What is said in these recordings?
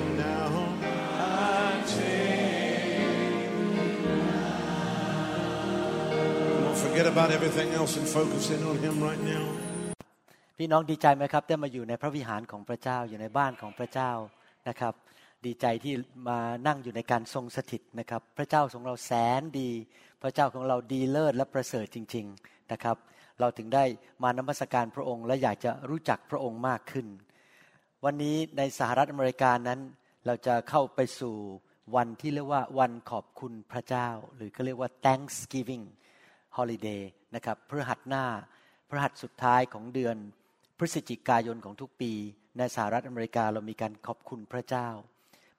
it now. I take it now. Don't forget about everything else and focus in on Him right now. พี่น้องดีใจไหมครับได้มาอยู่ในพระวิหารของพระเจ้าอยู่ในบ้านของพระเจ้านะครับดีใจที่มานั่งอยู่ในการทรงสถิตนะครับพระเจ้าของเราแสนดีพระเจ้าของเราดีเลิศและประเสริฐจริงๆนะครับเราถึงได้มานมัสการพระองค์และอยากจะรู้จักพระองค์มากขึ้นวันนี้ในสหรัฐอเมริกานั้นเราจะเข้าไปสู่วันที่เรียกว่าวันขอบคุณพระเจ้าหรือเขาเรียกว่า Thanksgiving Holiday นะครับพฤหัสหน้าพฤหัสสุดท้ายของเดือนพฤศจิกายนของทุกปีในสหรัฐอเมริกาเรามีการขอบคุณพระเจ้า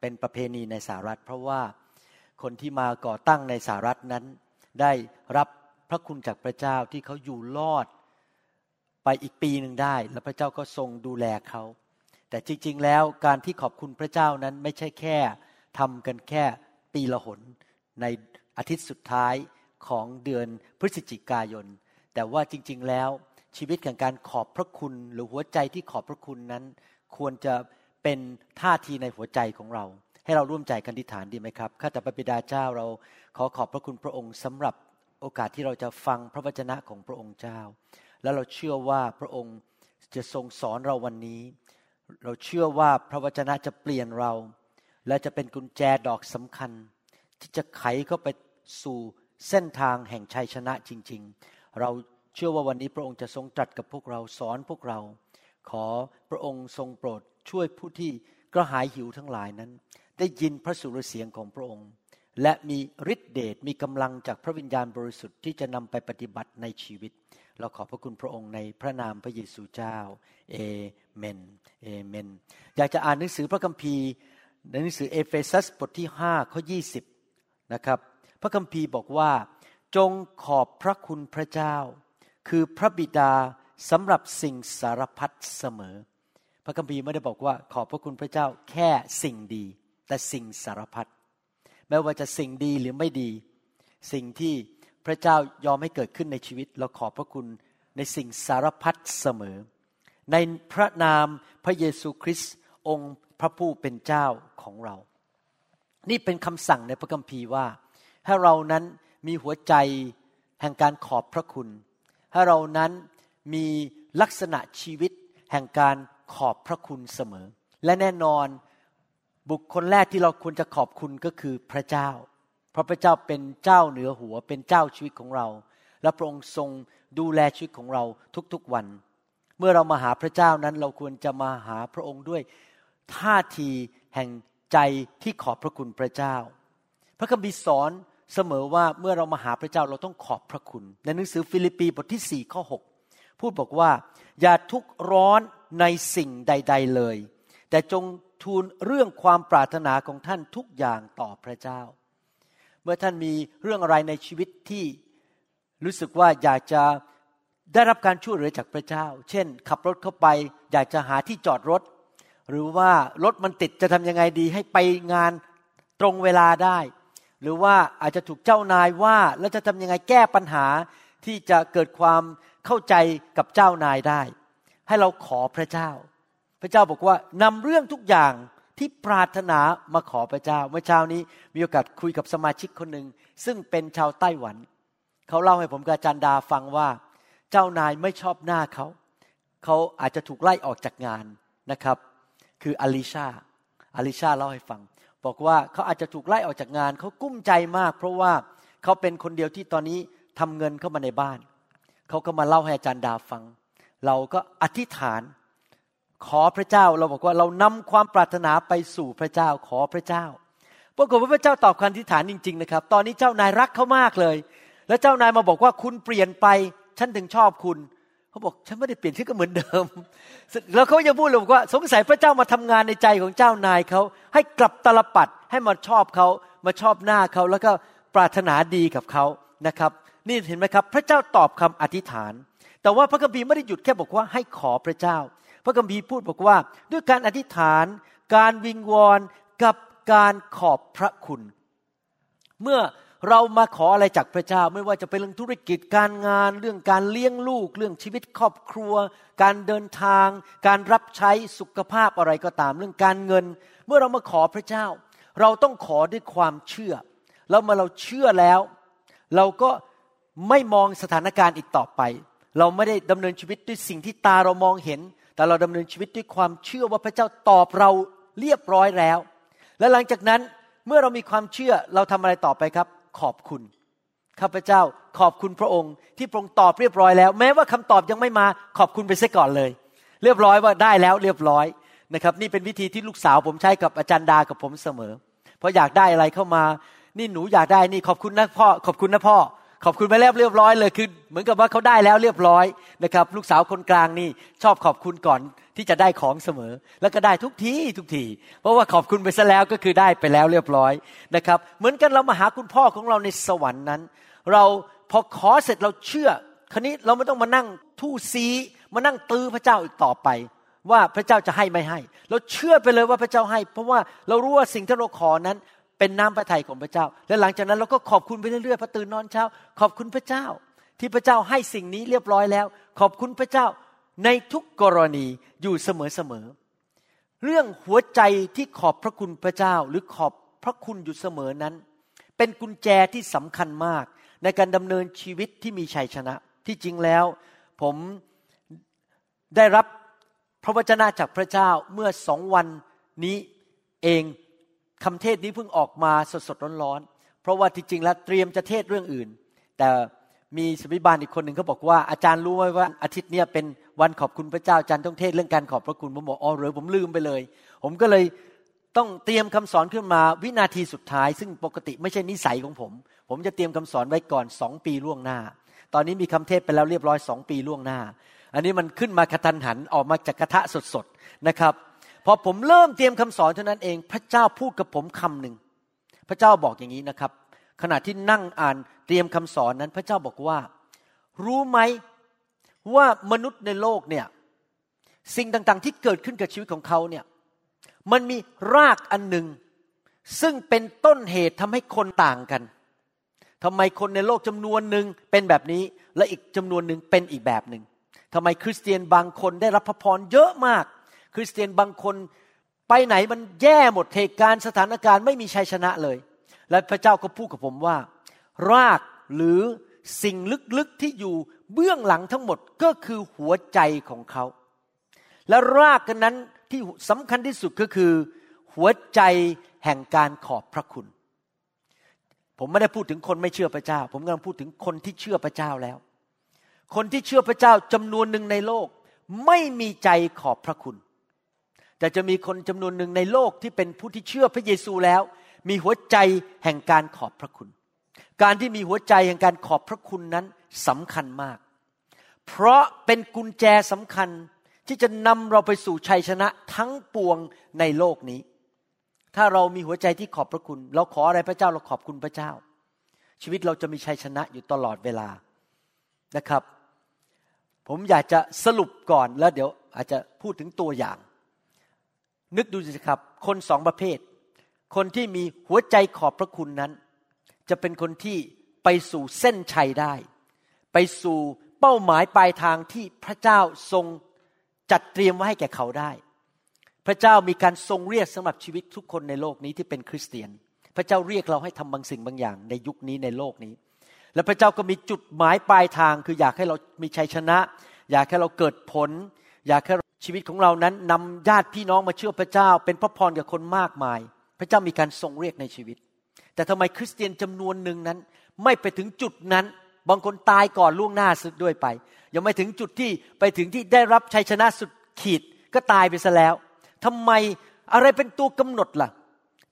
เป็นประเพณีในสหรัฐเพราะว่าคนที่มาก่อตั้งในสหรัฐนั้นได้รับพระคุณจากพระเจ้าที่เขาอยู่รอดไปอีกปีนึงได้และพระเจ้าก็ทรงดูแลเขาแต่จริงๆแล้วการที่ขอบคุณพระเจ้านั้นไม่ใช่แค่ทำกันแค่ปีละหนในอาทิตย์สุดท้ายของเดือนพฤศจิกายนแต่ว่าจริงๆแล้วชีวิตแห่งการขอบพระคุณหรือหัวใจที่ขอบพระคุณนั้นควรจะเป็นท่าทีในหัวใจของเราให้เราร่วมใจกันอธิษฐานดีไหมครับข้าแต่พระบิดาเจ้าเราขอขอบพระคุณพระองค์สำหรับโอกาสที่เราจะฟังพระวจนะของพระองค์เจ้าและเราเชื่อว่าพระองค์จะทรงสอนเราวันนี้เราเชื่อว่าพระวจนะจะเปลี่ยนเราและจะเป็นกุญแจดอกสำคัญที่จะไขเข้าไปสู่เส้นทางแห่งชัยชนะจริงๆเราเชื่อว่าวันนี้พระองค์จะทรงตรัสกับพวกเราสอนพวกเราขอพระองค์ทรงโปรดช่วยผู้ที่กระหายหิวทั้งหลายนั้นได้ยินพระสุรเสียงของพระองค์และมีฤทธิเดชมีกำลังจากพระวิญญาณบริสุทธิ์ที่จะนำไปปฏิบัติในชีวิตเราขอบพระคุณพระองค์ในพระนามพระเยซูเจ้าเอเมนเอเมนอยากจะอ่านหนังสือพระคัมภีร์ในหนังสือเอเฟซัสบทที่5ข้อ20นะครับพระคัมภีร์บอกว่าจงขอบพระคุณพระเจ้าคือพระบิดาสำหรับสิ่งสารพัดเสมอพระคัมภีร์ไม่ได้บอกว่าขอบพระคุณพระเจ้าแค่สิ่งดีแต่สิ่งสารพัดแม้ว่าจะสิ่งดีหรือไม่ดีสิ่งที่พระเจ้ายอมให้เกิดขึ้นในชีวิตเราขอบพระคุณในสิ่งสารพัดเสมอในพระนามพระเยซูคริสต์องค์พระผู้เป็นเจ้าของเรานี่เป็นคำสั่งในพระคัมภีร์ว่าให้เรานั้นมีหัวใจแห่งการขอบพระคุณให้เรานั้นมีลักษณะชีวิตแห่งการขอบพระคุณเสมอและแน่นอนบุคคลแรกที่เราควรจะขอบคุณก็คือพระเจ้าเพราะพระเจ้าเป็นเจ้าเหนือหัวเป็นเจ้าชีวิตของเราและพระองค์ทรงดูแลชีวิตของเราทุกๆวันเมื่อเรามาหาพระเจ้านั้นเราควรจะมาหาพระองค์ด้วยท่าทีแห่งใจที่ขอบพระคุณพระเจ้าพระคัมภีร์สอนเสมอว่าเมื่อเรามาหาพระเจ้าเราต้องขอบพระคุณในหนังสือฟิลิปปีบทที่4ข้อ6พูดบอกว่าอย่าทุกข์ร้อนในสิ่งใดๆเลยแต่จงทูลเรื่องความปรารถนาของท่านทุกอย่างต่อพระเจ้าเมื่อท่านมีเรื่องอะไรในชีวิตที่รู้สึกว่าอยากจะได้รับการช่วยเหลือจากพระเจ้าเช่นขับรถเข้าไปอยากจะหาที่จอดรถหรือว่ารถมันติดจะทำยังไงดีให้ไปงานตรงเวลาได้หรือว่าอาจจะถูกเจ้านายว่าแล้วจะทำยังไงแก้ปัญหาที่จะเกิดความเข้าใจกับเจ้านายได้ให้เราขอพระเจ้าพระเจ้าบอกว่านำเรื่องทุกอย่างที่ปรารถนามาขอพระเจ้าเมื่อเช้านี้มีโอกาสคุยกับสมาชิกคนหนึ่งซึ่งเป็นชาวไต้หวันเขาเล่าให้ผมกับอาจารย์ดาฟังว่าเจ้านายไม่ชอบหน้าเขาอาจจะถูกไล่ออกจากงานนะครับคืออลิชาเล่าให้ฟัง บอกว่าเขาอาจจะถูกไล่ออกจากงานเขากุ้มใจมากเพราะว่าเขาเป็นคนเดียวที่ตอนนี้ทำเงินเข้ามาในบ้านเขาก็มาเล่าให้อาจารย์ดาฟังเราก็อธิษฐานขอพระเจ้าเราบอกว่าเรานำความปรารถนาไปสู่พระเจ้าขอพระเจ้าปรากฏว่าพระเจ้าตอบคำอธิษฐานจริงๆนะครับตอนนี้เจ้านายรักเขามากเลยแล้วเจ้านายมาบอกว่าคุณเปลี่ยนไปฉันถึงชอบคุณเขาบอกฉันไม่ได้เปลี่ยนฉันก็เหมือนเดิมแล้วเขายังพูดเลยบอกว่าสงสัยพระเจ้ามาทำงานในใจของเจ้านายเขาให้กลับตาลปัดให้มาชอบเขามาชอบหน้าเขาแล้วก็ปรารถนาดีกับเขานะครับนี่เห็นไหมครับพระเจ้าตอบคำอธิษฐานแต่ว่าพระคัมภีร์ไม่ได้หยุดแค่บอกว่าให้ขอพระเจ้าพระคัมภีร์พูดบอกว่าด้วยการอธิษฐานการวิงวอนกับการขอบพระคุณเมื่อเรามาขออะไรจากพระเจ้าไม่ว่าจะเป็นเรื่องธุรกิจการงานเรื่องการเลี้ยงลูกเรื่องชีวิตครอบครัวการเดินทางการรับใช้สุขภาพอะไรก็ตามเรื่องการเงินเมื่อเรามาขอพระเจ้าเราต้องขอด้วยความเชื่อแล้วเมื่อเราเชื่อแล้วเราก็ไม่มองสถานการณ์อีกต่อไปเราไม่ได้ดำเนินชีวิตด้วยสิ่งที่ตาเรามองเห็นแต่เราดำเนินชีวิตด้วยความเชื่อว่าพระเจ้าตอบเราเรียบร้อยแล้วและหลังจากนั้นเมื่อเรามีความเชื่อเราทำอะไรต่อไปครับขอบคุณข้าพเจ้าขอบคุณพระองค์ที่พระองค์ตอบเรียบร้อยแล้วแม้ว่าคำตอบยังไม่มาขอบคุณไปซะก่อนเลยเรียบร้อยว่าได้แล้วเรียบร้อยนะครับนี่เป็นวิธีที่ลูกสาวผมใช้กับอาจารย์ดากับผมเสมอเพราะอยากได้อะไรเข้ามานี่หนูอยากได้นี่ขอบคุณนะพ่อขอบคุณนะพ่อขอบคุณไปแล้วเรียบร้อยเลยคือเหมือนกับว่าเขาได้แล้วเรียบร้อยนะครับลูกสาวคนกลางนี่ชอบขอบคุณก่อนที่จะได้ของเสมอแล้วก็ได้ทุกทีเพราะว่าขอบคุณไปซะแล้วก็คือได้ไปแล้วเรียบร้อยนะครับเหมือนกันเรามาหาคุณพ่อของเราในสวรรค์นั้นเราพอขอเสร็จเราเชื่อคราวนี้เราไม่ต้องมานั่งทู่ซีมานั่งตื้อพระเจ้าอีกต่อไปว่าพระเจ้าจะให้ไม่ให้เราเชื่อไปเลยว่าพระเจ้าให้เพราะว่าเรารู้ว่าสิ่งที่เราขอนั้นเป็นน้ำพระทัยของพระเจ้าและหลังจากนั้นเราก็ขอบคุณไปเรื่อยๆพอตื่นนอนเช้าขอบคุณพระเจ้าที่พระเจ้าให้สิ่งนี้เรียบร้อยแล้วขอบคุณพระเจ้าในทุกกรณีอยู่เสมอๆเรื่องหัวใจที่ขอบพระคุณพระเจ้าหรือขอบพระคุณอยู่เสมอนั้นเป็นกุญแจที่สำคัญมากในการดำเนินชีวิตที่มีชัยชนะที่จริงแล้วผมได้รับพระวจนะจากพระเจ้าเมื่อ2วันนี้เองคำเทศนี้เพิ่งออกมาสดๆร้อนๆเพราะว่าที่จริงแล้วเตรียมจะเทศเรื่องอื่นแต่มีศิษยาภิบาลอีกคนหนึ่งเขาบอกว่าอาจารย์รู้ไหมว่าอาทิตย์นี้เป็นวันขอบคุณพระเจ้าอาจารย์ต้องเทศเรื่องการขอบพระคุณผมบอกอ๋อเหรอผมลืมไปเลยผมก็เลยต้องเตรียมคำสอนขึ้นมาวินาทีสุดท้ายซึ่งปกติไม่ใช่นิสัยของผมจะเตรียมคำสอนไว้ก่อน2ปีล่วงหน้าตอนนี้มีคำเทศไปแล้วเรียบร้อย2ปีล่วงหน้าอันนี้มันขึ้นมากระทันหันออกมาจากกระทะสดๆนะครับพอผมเริ่มเตรียมคำสอนเท่านั้นเองพระเจ้าพูดกับผมคำหนึ่งพระเจ้าบอกอย่างนี้นะครับขณะที่นั่งอ่านเตรียมคำสอนนั้นพระเจ้าบอกว่ารู้ไหมว่ามนุษย์ในโลกเนี่ยสิ่งต่างๆที่เกิดขึ้นกับชีวิตของเขาเนี่ยมันมีรากอันหนึ่งซึ่งเป็นต้นเหตุทำให้คนต่างกันทำไมคนในโลกจำนวนหนึ่งเป็นแบบนี้และอีกจำนวนหนึ่งเป็นอีกแบบหนึ่งทำไมคริสเตียนบางคนได้รับพระพรเยอะมากคริสเตียนบางคนไปไหนมันแย่หมดเหตุการณ์สถานการณ์ไม่มีชัยชนะเลยและพระเจ้าก็พูดกับผมว่ารากหรือสิ่งลึกๆที่อยู่เบื้องหลังทั้งหมดก็คือหัวใจของเขาและรากนั้นที่สำคัญที่สุดก็คือหัวใจแห่งการขอบพระคุณผมไม่ได้พูดถึงคนไม่เชื่อพระเจ้าผมกำลังพูดถึงคนที่เชื่อพระเจ้าแล้วคนที่เชื่อพระเจ้าจำนวนหนึ่งในโลกไม่มีใจขอบพระคุณแต่จะมีคนจำนวนหนึ่งในโลกที่เป็นผู้ที่เชื่อพระเยซูแล้วมีหัวใจแห่งการขอบพระคุณการที่มีหัวใจแห่งการขอบพระคุณนั้นสำคัญมากเพราะเป็นกุญแจสำคัญที่จะนำเราไปสู่ชัยชนะทั้งปวงในโลกนี้ถ้าเรามีหัวใจที่ขอบพระคุณเราขออะไรพระเจ้าเราขอบคุณพระเจ้าชีวิตเราจะมีชัยชนะอยู่ตลอดเวลานะครับผมอยากจะสรุปก่อนแล้วเดี๋ยวอาจจะพูดถึงตัวอย่างนึกดูสิครับคนสองประเภทคนที่มีหัวใจขอบพระคุณนั้นจะเป็นคนที่ไปสู่เส้นชัยได้ไปสู่เป้าหมายปลายทางที่พระเจ้าทรงจัดเตรียมไว้ให้แก่เขาได้พระเจ้ามีการทรงเรียกสำหรับชีวิตทุกคนในโลกนี้ที่เป็นคริสเตียนพระเจ้าเรียกเราให้ทำบางสิ่งบางอย่างในยุคนี้ในโลกนี้และพระเจ้าก็มีจุดหมายปลายทางคืออยากให้เรามีชัยชนะอยากให้เราเกิดผลอยากให้ชีวิตของเรานั้นนำญาติพี่น้องมาเชื่อพระเจ้าเป็นพระพรกับคนมากมาย พระเจ้ามีการทรงเรียกในชีวิตแต่ทำไมคริสเตียนจำนวนหนึ่งนั้นไม่ไปถึงจุดนั้นบางคนตายก่อนล่วงหน้าสุดด้วยไปยังไม่ถึงจุดที่ไปถึงที่ได้รับชัยชนะสุดขีดก็ตายไปซะแล้วทำไมอะไรเป็นตัวกำหนดล่ะ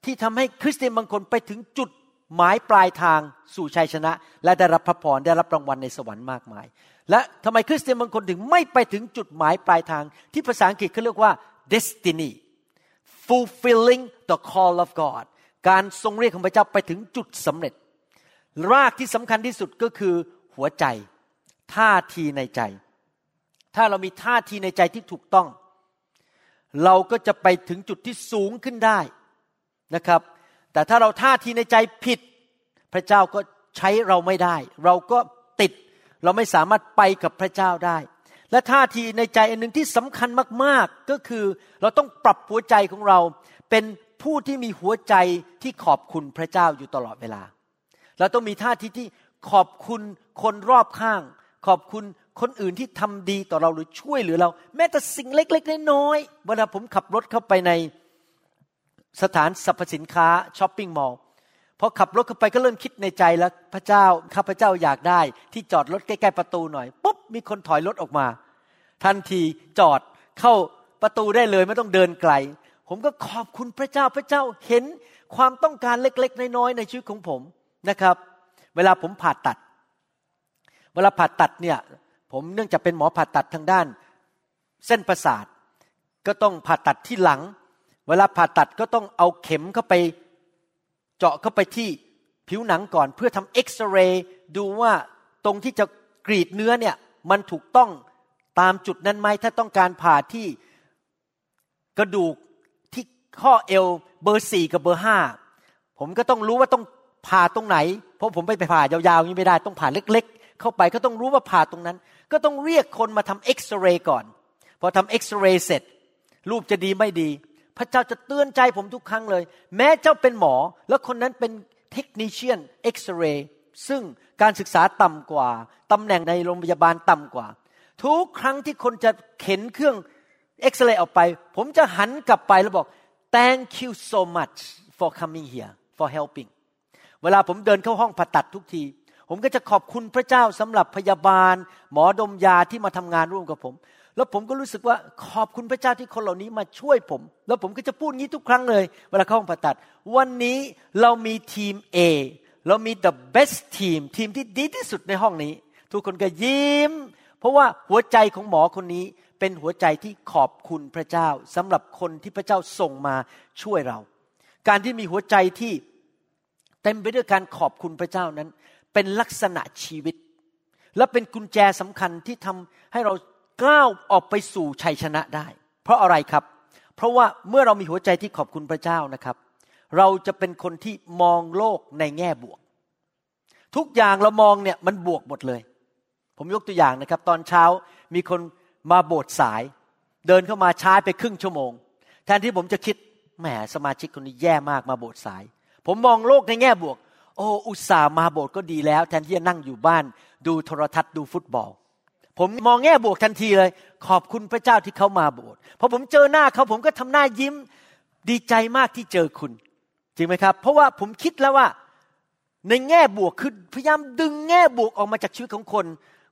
ที่ทำให้คริสเตียนบางคนไปถึงจุดหมายปลายทางสู่ชัยชนะและได้รับพระพรได้รับรางวัลในสวรรค์มากมายและทำไมคริสเตียนบางคนถึงไม่ไปถึงจุดหมายปลายทางที่ภาษาอังกฤษเขาเรียกว่า destiny fulfilling the call of God การทรงเรียกของพระเจ้าไปถึงจุดสำเร็จรากที่สำคัญที่สุดก็คือหัวใจท่าทีในใจถ้าเรามีท่าทีในใจที่ถูกต้องเราก็จะไปถึงจุดที่สูงขึ้นได้นะครับแต่ถ้าเราท่าทีในใจผิดพระเจ้าก็ใช้เราไม่ได้เราก็ติดเราไม่สามารถไปกับพระเจ้าได้และท่าทีในใจอันหนึ่งที่สำคัญมากๆก็คือเราต้องปรับหัวใจของเราเป็นผู้ที่มีหัวใจที่ขอบคุณพระเจ้าอยู่ตลอดเวลาเราต้องมีท่าทีที่ขอบคุณคนรอบข้างขอบคุณคนอื่นที่ทำดีต่อเราหรือช่วยเหลือเราแม้แต่สิ่งเล็กๆน้อยๆเวลาผมขับรถเข้าไปในสถานสรรพสินค้าช้อปปิ้งมอลล์พอขับรถเข้าไปก็เริ่มคิดในใจแล้วพระเจ้าข้าพเจ้าอยากได้ที่จอดรถใกล้ๆประตูหน่อยปุ๊บมีคนถอยรถออกมาทันทีจอดเข้าประตูได้เลยไม่ต้องเดินไกลผมก็ขอบคุณพระเจ้าพระเจ้าเห็นความต้องการเล็กๆน้อยๆในชีวิตของผมนะครับเวลาผมผ่าตัดเนี่ยผมเนื่องจากเป็นหมอผ่าตัดทางด้านเส้นประสาทก็ต้องผ่าตัดที่หลังเวลาผ่าตัดก็ต้องเอาเข็มเข้าไปเจาะเข้าไปที่ผิวหนังก่อนเพื่อทำเอ็กซเรย์ดูว่าตรงที่จะกรีดเนื้อเนี่ยมันถูกต้องตามจุดนั้นไหมถ้าต้องการผ่าที่กระดูกที่ข้อเอวเบอร์4กับเบอร์5ผมก็ต้องรู้ว่าต้องผ่าตรงไหนเพราะผมไปผ่ายาวๆอย่างนี้ไม่ได้ต้องผ่าเล็กๆเข้าไปก็ต้องรู้ว่าผ่าตรงนั้นก็ต้องเรียกคนมาทำเอ็กซเรย์ก่อนพอทำเอ็กซเรย์เสร็จรูปจะดีไม่ดีพระเจ้าจะเตือนใจผมทุกครั้งเลยแม้เจ้าเป็นหมอแล้วคนนั้นเป็นเทคนิเชียนเอ็กซเรย์ซึ่งการศึกษาต่ำกว่าตำแหน่งในโรงพยาบาลต่ำกว่าทุกครั้งที่คนจะเข็นเครื่องเอ็กซเรย์ออกไปผมจะหันกลับไปแล้วบอก thank you so much for coming here for helping เวลาผมเดินเข้าห้องผ่าตัดทุกทีผมก็จะขอบคุณพระเจ้าสำหรับพยาบาลหมอดมยาที่มาทำงานร่วมกับผมแล้วผมก็รู้สึกว่าขอบคุณพระเจ้าที่คนเหล่านี้มาช่วยผมแล้วผมก็จะพูดงี้ทุกครั้งเลยเวลาเข้าห้องผ่าตัดวันนี้เรามีทีม A เรามี the best team ทีมที่ดีที่สุดในห้องนี้ทุกคนก็ยิ้มเพราะว่าหัวใจของหมอคนนี้เป็นหัวใจที่ขอบคุณพระเจ้าสำหรับคนที่พระเจ้าส่งมาช่วยเราการที่มีหัวใจที่เต็มไปด้วยการขอบคุณพระเจ้านั้นเป็นลักษณะชีวิตและเป็นกุญแจสำคัญที่ทำให้เราก้าวออกไปสู่ชัยชนะได้เพราะอะไรครับเพราะว่าเมื่อเรามีหัวใจที่ขอบคุณพระเจ้านะครับเราจะเป็นคนที่มองโลกในแง่บวกทุกอย่างเรามองเนี่ยมันบวกหมดเลยผมยกตัวอย่างนะครับตอนเช้ามีคนมาโบสถ์สายเดินเข้ามาช้าไปครึ่งชั่วโมงแทนที่ผมจะคิดแหมสมาชิกคนนี้แย่มากมาโบสถ์สายผมมองโลกในแง่บวกโอ้อุตส่าห์มาโบสถ์ก็ดีแล้วแทนที่จะนั่งอยู่บ้านดูโทรทัศน์ดูฟุตบอลผมมองแง่บวกทันทีเลยขอบคุณพระเจ้าที่เขามาโบสถ์พอผมเจอหน้าเขาผมก็ทำหน้ายิ้มดีใจมากที่เจอคุณจริงไหมครับเพราะว่าผมคิดแล้วว่าในแง่บวกคือพยายามดึงแง่บวกออกมาจากชีวิตของคน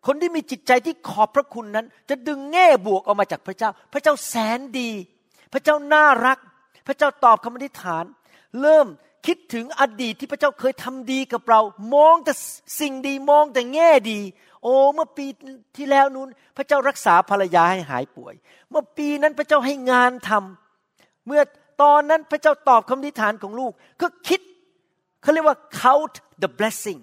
คนที่มีจิตใจที่ขอบพระคุณนั้นจะดึงแง่บวกออกมาจากพระเจ้าพระเจ้าแสนดีพระเจ้าน่ารักพระเจ้าตอบคำอธิษฐานเริ่มคิดถึงอดีตที่พระเจ้าเคยทำดีกับเรามองแต่สิ่งดีมองแต่แง่ดีโอ้เมื่อปีที่แล้วนู้นพระเจ้ารักษาภรรยาให้หายป่วยเมื่อปีนั้นพระเจ้าให้งานทำเมื่อตอนนั้นพระเจ้าตอบคำอธิษฐานของลูกก็คิดเขาเรียกว่า count the blessing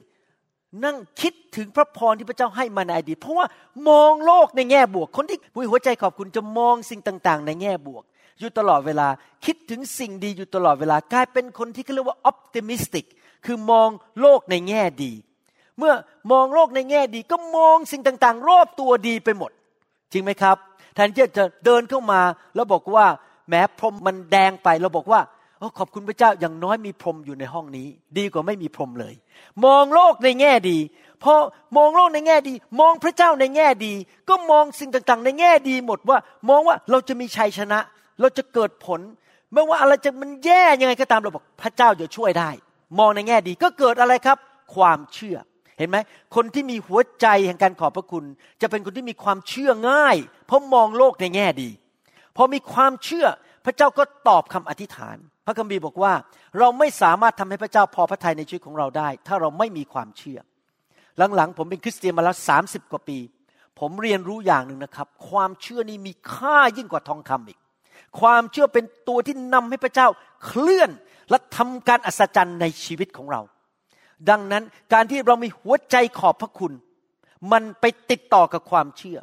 นั่งคิดถึงพระพรที่พระเจ้าให้มาในอดีตเพราะว่ามองโลกในแง่บวกคนที่มีหัวใจขอบคุณจะมองสิ่งต่างๆในแง่บวกอยู่ตลอดเวลาคิดถึงสิ่งดีอยู่ตลอดเวลากลายเป็นคนที่เขาเรียกว่า optimistic คือมองโลกในแง่ดีเมื่อมองโลกในแง่ดีก็มองสิ่งต่างๆรอบตัวดีไปหมดจริงไหมครับแทนที่จะเดินเข้ามาแล้วบอกว่าแม้พรมมันแดงไปเราบอกว่าโอ้ขอบคุณพระเจ้าอย่างน้อยมีพรมอยู่ในห้องนี้ดีกว่าไม่มีพรมเลยมองโลกในแง่ดีพอมองโลกในแง่ดีมองพระเจ้าในแง่ดีก็มองสิ่งต่างๆในแง่ดีหมดว่ามองว่าเราจะมีชัยชนะเราจะเกิดผล ไม่ว่าอะไรจะมันแย่ยังไงก็ตามเราบอกพระเจ้าจะช่วยได้มองในแง่ดีก็เกิดอะไรครับความเชื่อเห็นไหมคนที่มีหัวใจแห่งการขอบพระคุณจะเป็นคนที่มีความเชื่อง่ายเพราะมองโลกในแง่ดีพอมีความเชื่อพระเจ้าก็ตอบคำอธิษฐานพระคัมภีร์บอกว่าเราไม่สามารถทำให้พระเจ้าพอพระทัยในชีวิตของเราได้ถ้าเราไม่มีความเชื่อหลังๆผมเป็นคริสเตียนมาแล้ว30กว่าปีผมเรียนรู้อย่างนึงนะครับความเชื่อนี่มีค่ายิ่งกว่าทองคำอีกความเชื่อเป็นตัวที่นำให้พระเจ้าเคลื่อนและทำการอัศจรรย์ในชีวิตของเราดังนั้นการที่เรามีหัวใจขอบพระคุณมันไปติดต่อกับความเชื่อ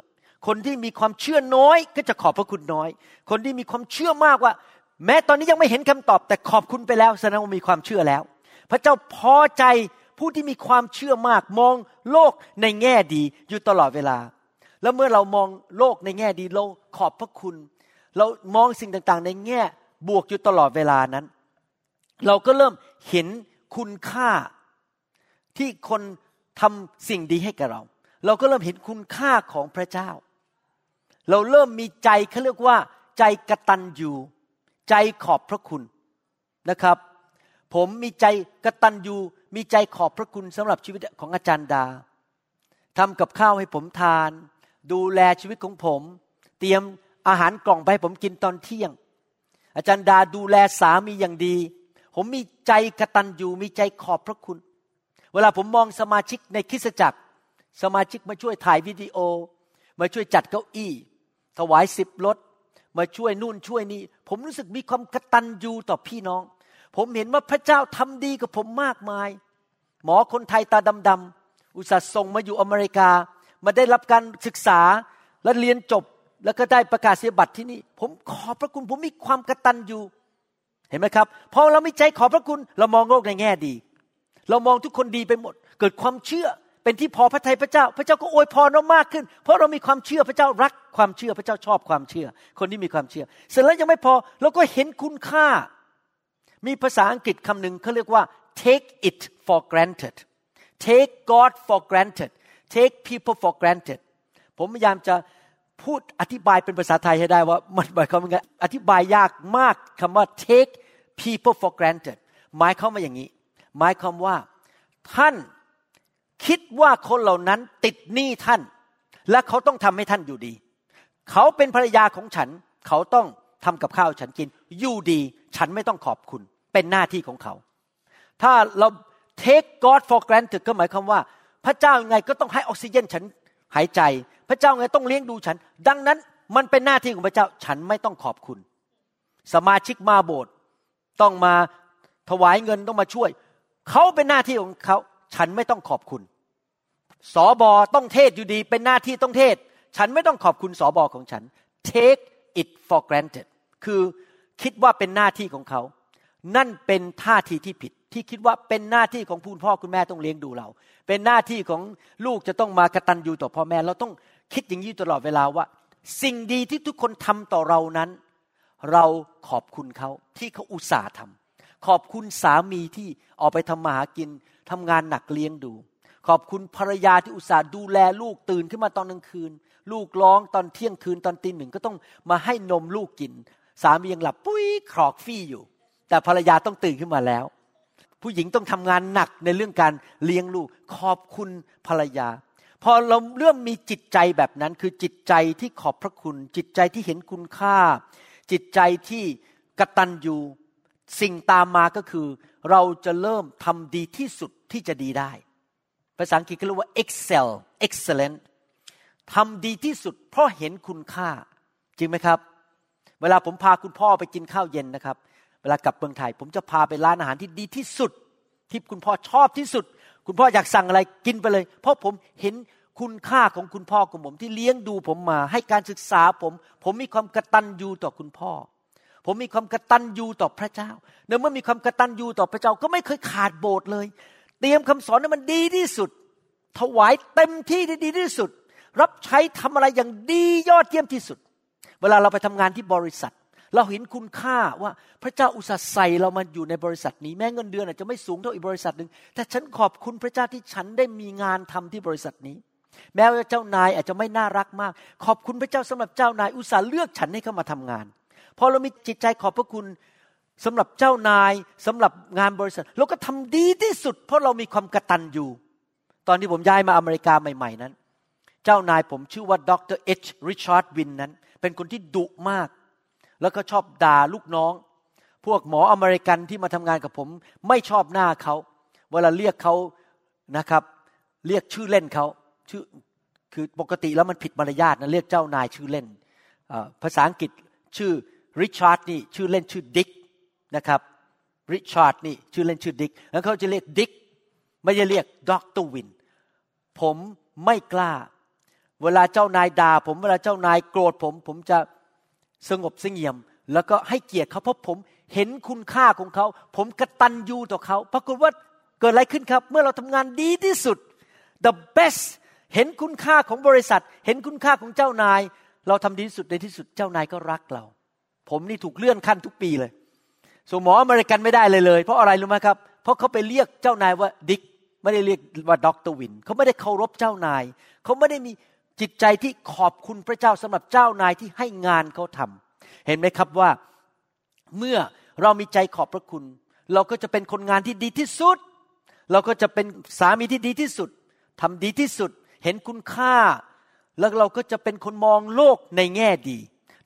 คนที่มีความเชื่อน้อยก็จะขอบพระคุณน้อยคนที่มีความเชื่อมากว่าแม้ตอนนี้ยังไม่เห็นคำตอบแต่ขอบคุณไปแล้วแสดงว่ามีความเชื่อแล้วพระเจ้าพอใจผู้ที่มีความเชื่อมากมองโลกในแง่ดีอยู่ตลอดเวลาแล้วเมื่อเรามองโลกในแง่ดีเราขอบพระคุณเรามองสิ่งต่างๆในแง่บวกอยู่ตลอดเวลานั้นเราก็เริ่มเห็นคุณค่าที่คนทำสิ่งดีให้กับเราเราก็เริ่มเห็นคุณค่าของพระเจ้าเราเริ่มมีใจเขาเรียกว่าใจกตัญญูใจขอบพระคุณนะครับผมมีใจกตัญญูมีใจขอบพระคุณสำหรับชีวิตของอาจารย์ดาทำกับข้าวให้ผมทานดูแลชีวิตของผมเตรียมอาหารกล่องไปให้ผมกินตอนเที่ยงอาจารย์ดาดูแลสามีอย่างดีผมมีใจกตัญญูมีใจขอบพระคุณเวลาผมมองสมาชิกในคริสตจักรสมาชิกมาช่วยถ่ายวิดีโอมาช่วยจัดเก้าอี้ถวาย10รถมาช่วยนู่นช่วยนี่ผมรู้สึกมีความกตัญญูต่อพี่น้องผมเห็นว่าพระเจ้าทำดีกับผมมากมายหมอคนไทยตาดำๆอุตส่าห์ส่งมาอยู่อเมริกามาได้รับการศึกษาและเรียนจบแล้วก็ได้ประกาศนียบัตรที่นี่ผมขอบพระคุณผมมีความกตัญญูเห็นไหมครับพอเรามีใจขอบพระคุณเรามองโลกในแง่ดีเรามองทุกคนดีไปหมดเกิดความเชื่อเป็นที่พอพระทัยพระเจ้าพระเจ้าก็อวยพรเรามากขึ้นเพราะเรามีความเชื่อพระเจ้ารักความเชื่อพระเจ้าชอบความเชื่อคนที่มีความเชื่อเสร็จแล้วยังไม่พอเราก็เห็นคุณค่ามีภาษาอังกฤษคำหนึ่งเขาเรียกว่า take it for granted take God for granted take people for granted ผมพยายามจะพูดอธิบายเป็นภาษาไทยให้ได้ว่ามันหมายความว่าอธิบายยากมากคำว่า take people for granted หมายความว่าอย่างนี้หมายความว่าท่านคิดว่าคนเหล่านั้นติดหนี้ท่านและเขาต้องทำให้ท่านอยู่ดีเขาเป็นภรรยาของฉันเขาต้องทำกับข้าวฉันกินอยู่ดีฉันไม่ต้องขอบคุณเป็นหน้าที่ของเขาถ้าเรา take God for granted ก็หมายความว่าพระเจ้ายังไงก็ต้องให้ออกซิเจนฉันหายใจพระเจ้าไงต้องเลี้ยงดูฉันดังนั้นมันเป็นหน้าที่ของพระเจ้าฉันไม่ต้องขอบคุณสมาชิกมาโบสถ์ต้องมาถวายเงินต้องมาช่วยเขาเป็นหน้าที่ของเขาฉันไม่ต้องขอบคุณสบต้องเทศอยู่ดีเป็นหน้าที่ต้องเทศฉันไม่ต้องขอบคุณสบของฉัน take it for granted คือคิดว่าเป็นหน้าที่ของเขานั่นเป็นท่าทีที่ผิดที่คิดว่าเป็นหน้าที่ของคุณพ่อคุณแม่ต้องเลี้ยงดูเราเป็นหน้าที่ของลูกจะต้องมากตัญญูต่อพ่อแม่เราต้องคิดอย่างนี้ตลอดเวลาว่าสิ่งดีที่ทุกคนทำต่อเรานั้นเราขอบคุณเขาที่เขาอุตส่าห์ทำขอบคุณสามีที่ออกไปทำมาหากินทำงานหนักเลี้ยงดูขอบคุณภรรยาที่อุตส่าห์ดูแลลูกตื่นขึ้นมาตอนกลางคืนลูกร้องตอนเที่ยงคืนตอนตีหนึ่งก็ต้องมาให้นมลูกกินสามียังหลับปุ้ยคลอกฟี่อยู่แต่ภรรยาต้องตื่นขึ้นมาแล้วผู้หญิงต้องทำงานหนักในเรื่องการเลี้ยงลูกขอบคุณภรรยาพอเราเริ่มมีจิตใจแบบนั้นคือจิตใจที่ขอบพระคุณจิตใจที่เห็นคุณค่าจิตใจที่กตัญญูสิ่งตามมาก็คือเราจะเริ่มทำดีที่สุดที่จะดีได้ภาษาอังกฤษก็เรียกว่า excel excellent ทำดีที่สุดเพราะเห็นคุณค่าจริงไหมครับเวลาผมพาคุณพ่อไปกินข้าวเย็นนะครับเวลากลับเมืองไทยผมจะพาไปร้านอาหารที่ดีที่สุดที่คุณพ่อชอบที่สุดคุณพ่ออยากสั่งอะไรกินไปเลยเพราะผมเห็นคุณค่าของคุณพ่อของผมที่เลี้ยงดูผมมาให้การศึกษาผมมีความกตัญญูต่อคุณพ่อผมมีความกตัญญูต่อพระเจ้าในเมื่อมีความกตัญญูต่อพระเจ้าก็ไม่เคยขาดโบสถ์เลยเตรียมคำสอนให้มันดีที่สุดถวายเต็มที่ดีที่สุดรับใช้ทำอะไรอย่างดียอดเยี่ยมที่สุดเวลาเราไปทำงานที่บริษัทเราเห็นคุณค่าว่าพระเจ้าอุตส่าห์ใส่เรามาอยู่ในบริษัทนี้แม้เงินเดือนอาจจะไม่สูงเท่าอีกบริษัทนึงแต่ฉันขอบคุณพระเจ้าที่ฉันได้มีงานทำที่บริษัทนี้แม้ว่าเจ้านายอาจจะไม่น่ารักมากขอบคุณพระเจ้าสำหรับเจ้านายอุตส่าห์เลือกฉันให้เข้ามาทำงานพอเรามีจิตใจขอบพระคุณ สำหรับเจ้านายสำหรับงานบริษัทเราก็ทำดีที่สุดเพราะเรามีความกตัญญูตอนที่ผมย้ายมาอเมริกาใหม่ๆนั้นเจ้านายผมชื่อว่าดร. เอช. ริชาร์ดวินนั้นเป็นคนที่ดุมากแล้วก็ชอบด่าลูกน้องพวกหมออเมริกันที่มาทำงานกับผมไม่ชอบหน้าเขาเวลาเรียกเขานะครับเรียกชื่อเล่นเขาชื่อคือปกติแล้วมันผิดมารยาทนะเรียกเจ้านายชื่อเล่นภาษาอังกฤษชื่อริชาร์ดนี่ชื่อเล่นชื่อดิกนะครับริชาร์ดนี่ชื่อเล่นชื่อดิกแล้วเขาจะเรียกดิกไม่จะเรียกด็อกเตอร์วินผมไม่กล้าเวลาเจ้านายด่าผมเวลาเจ้านายโกรธผมผมจะสงบเสงี่ยมแล้วก็ให้เกียรติเขาเพราะผมเห็นคุณค่าของเขาผมกตัญญูต่อเขาปรากฏว่าเกิดอะไรขึ้นครับเมื่อเราทำงานดีที่สุด the best เห็นคุณค่าของบริษัทเห็นคุณค่าของเจ้านายเราทำดีที่สุดในที่สุดเจ้านายก็รักเราผมนี่ถูกเลื่อนขั้นทุกปีเลยส่วนหมออเมริกันไม่ได้เลยเพราะอะไรรู้ไหมครับเพราะเขาไปเรียกเจ้านายว่าดิกไม่ได้เรียกว่าด็อกเตอร์วินเขาไม่ได้เคารพเจ้านายเขาไม่ได้มีจิตใจที่ขอบคุณพระเจ้าสำหรับเจ้านายที่ให้งานเขาทำเห็นไหมครับว่าเมื่อเรามีใจขอบพระคุณเราก็จะเป็นคนงานที่ดีที่สุดเราก็จะเป็นสามีที่ดีที่สุดทำดีที่สุดเห็นคุณค่าแล้วเราก็จะเป็นคนมองโลกในแง่ดี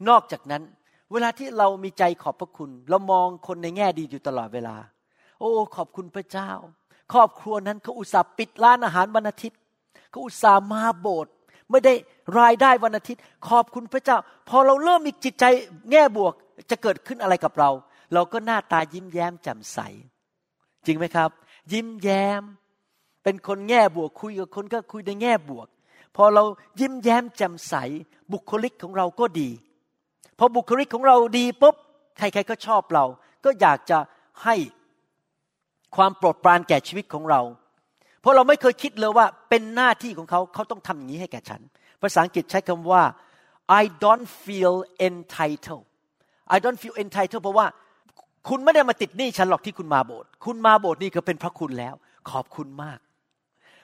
นอกจากนั้นเวลาที่เรามีใจขอบพระคุณเรามองคนในแง่ดีอยู่ตลอดเวลาโอ้ขอบคุณพระเจ้าครอบครัวนั้นเขาอุตส่าห์ปิดร้านอาหารวันอาทิตย์เขาอุตส่าห์มาโบสถ์ไม่ได้รายได้วันอาทิตย์ขอบคุณพระเจ้าพอเราเริ่มมีจิตใจแง่บวกจะเกิดขึ้นอะไรกับเราเราก็หน้าตายิ้มแย้มแจ่มใสจริงไหมครับยิ้มแย้มเป็นคนแง่บวกคุยกับคนก็คุยในแง่บวกพอเรายิ้มแย้มแจ่มใสบุคลิกของเราก็ดีพอบุคลิกของเราดีปุ๊บใครๆก็ชอบเราก็อยากจะให้ความโปรดปรานแก่ชีวิตของเราเพราะเราไม่เคยคิดเลยว่าเป็นหน้าที่ของเขาเขาต้องทำอย่างนี้ให้แก่ฉันภาษาอังกฤษใช้คำว่า I don't feel entitled I don't feel entitled เพราะว่าคุณไม่ได้มาติดหนี้ฉันหรอกที่คุณมาโบสถ์คุณมาโบสถ์นี่ก็เป็นพระคุณแล้วขอบคุณมาก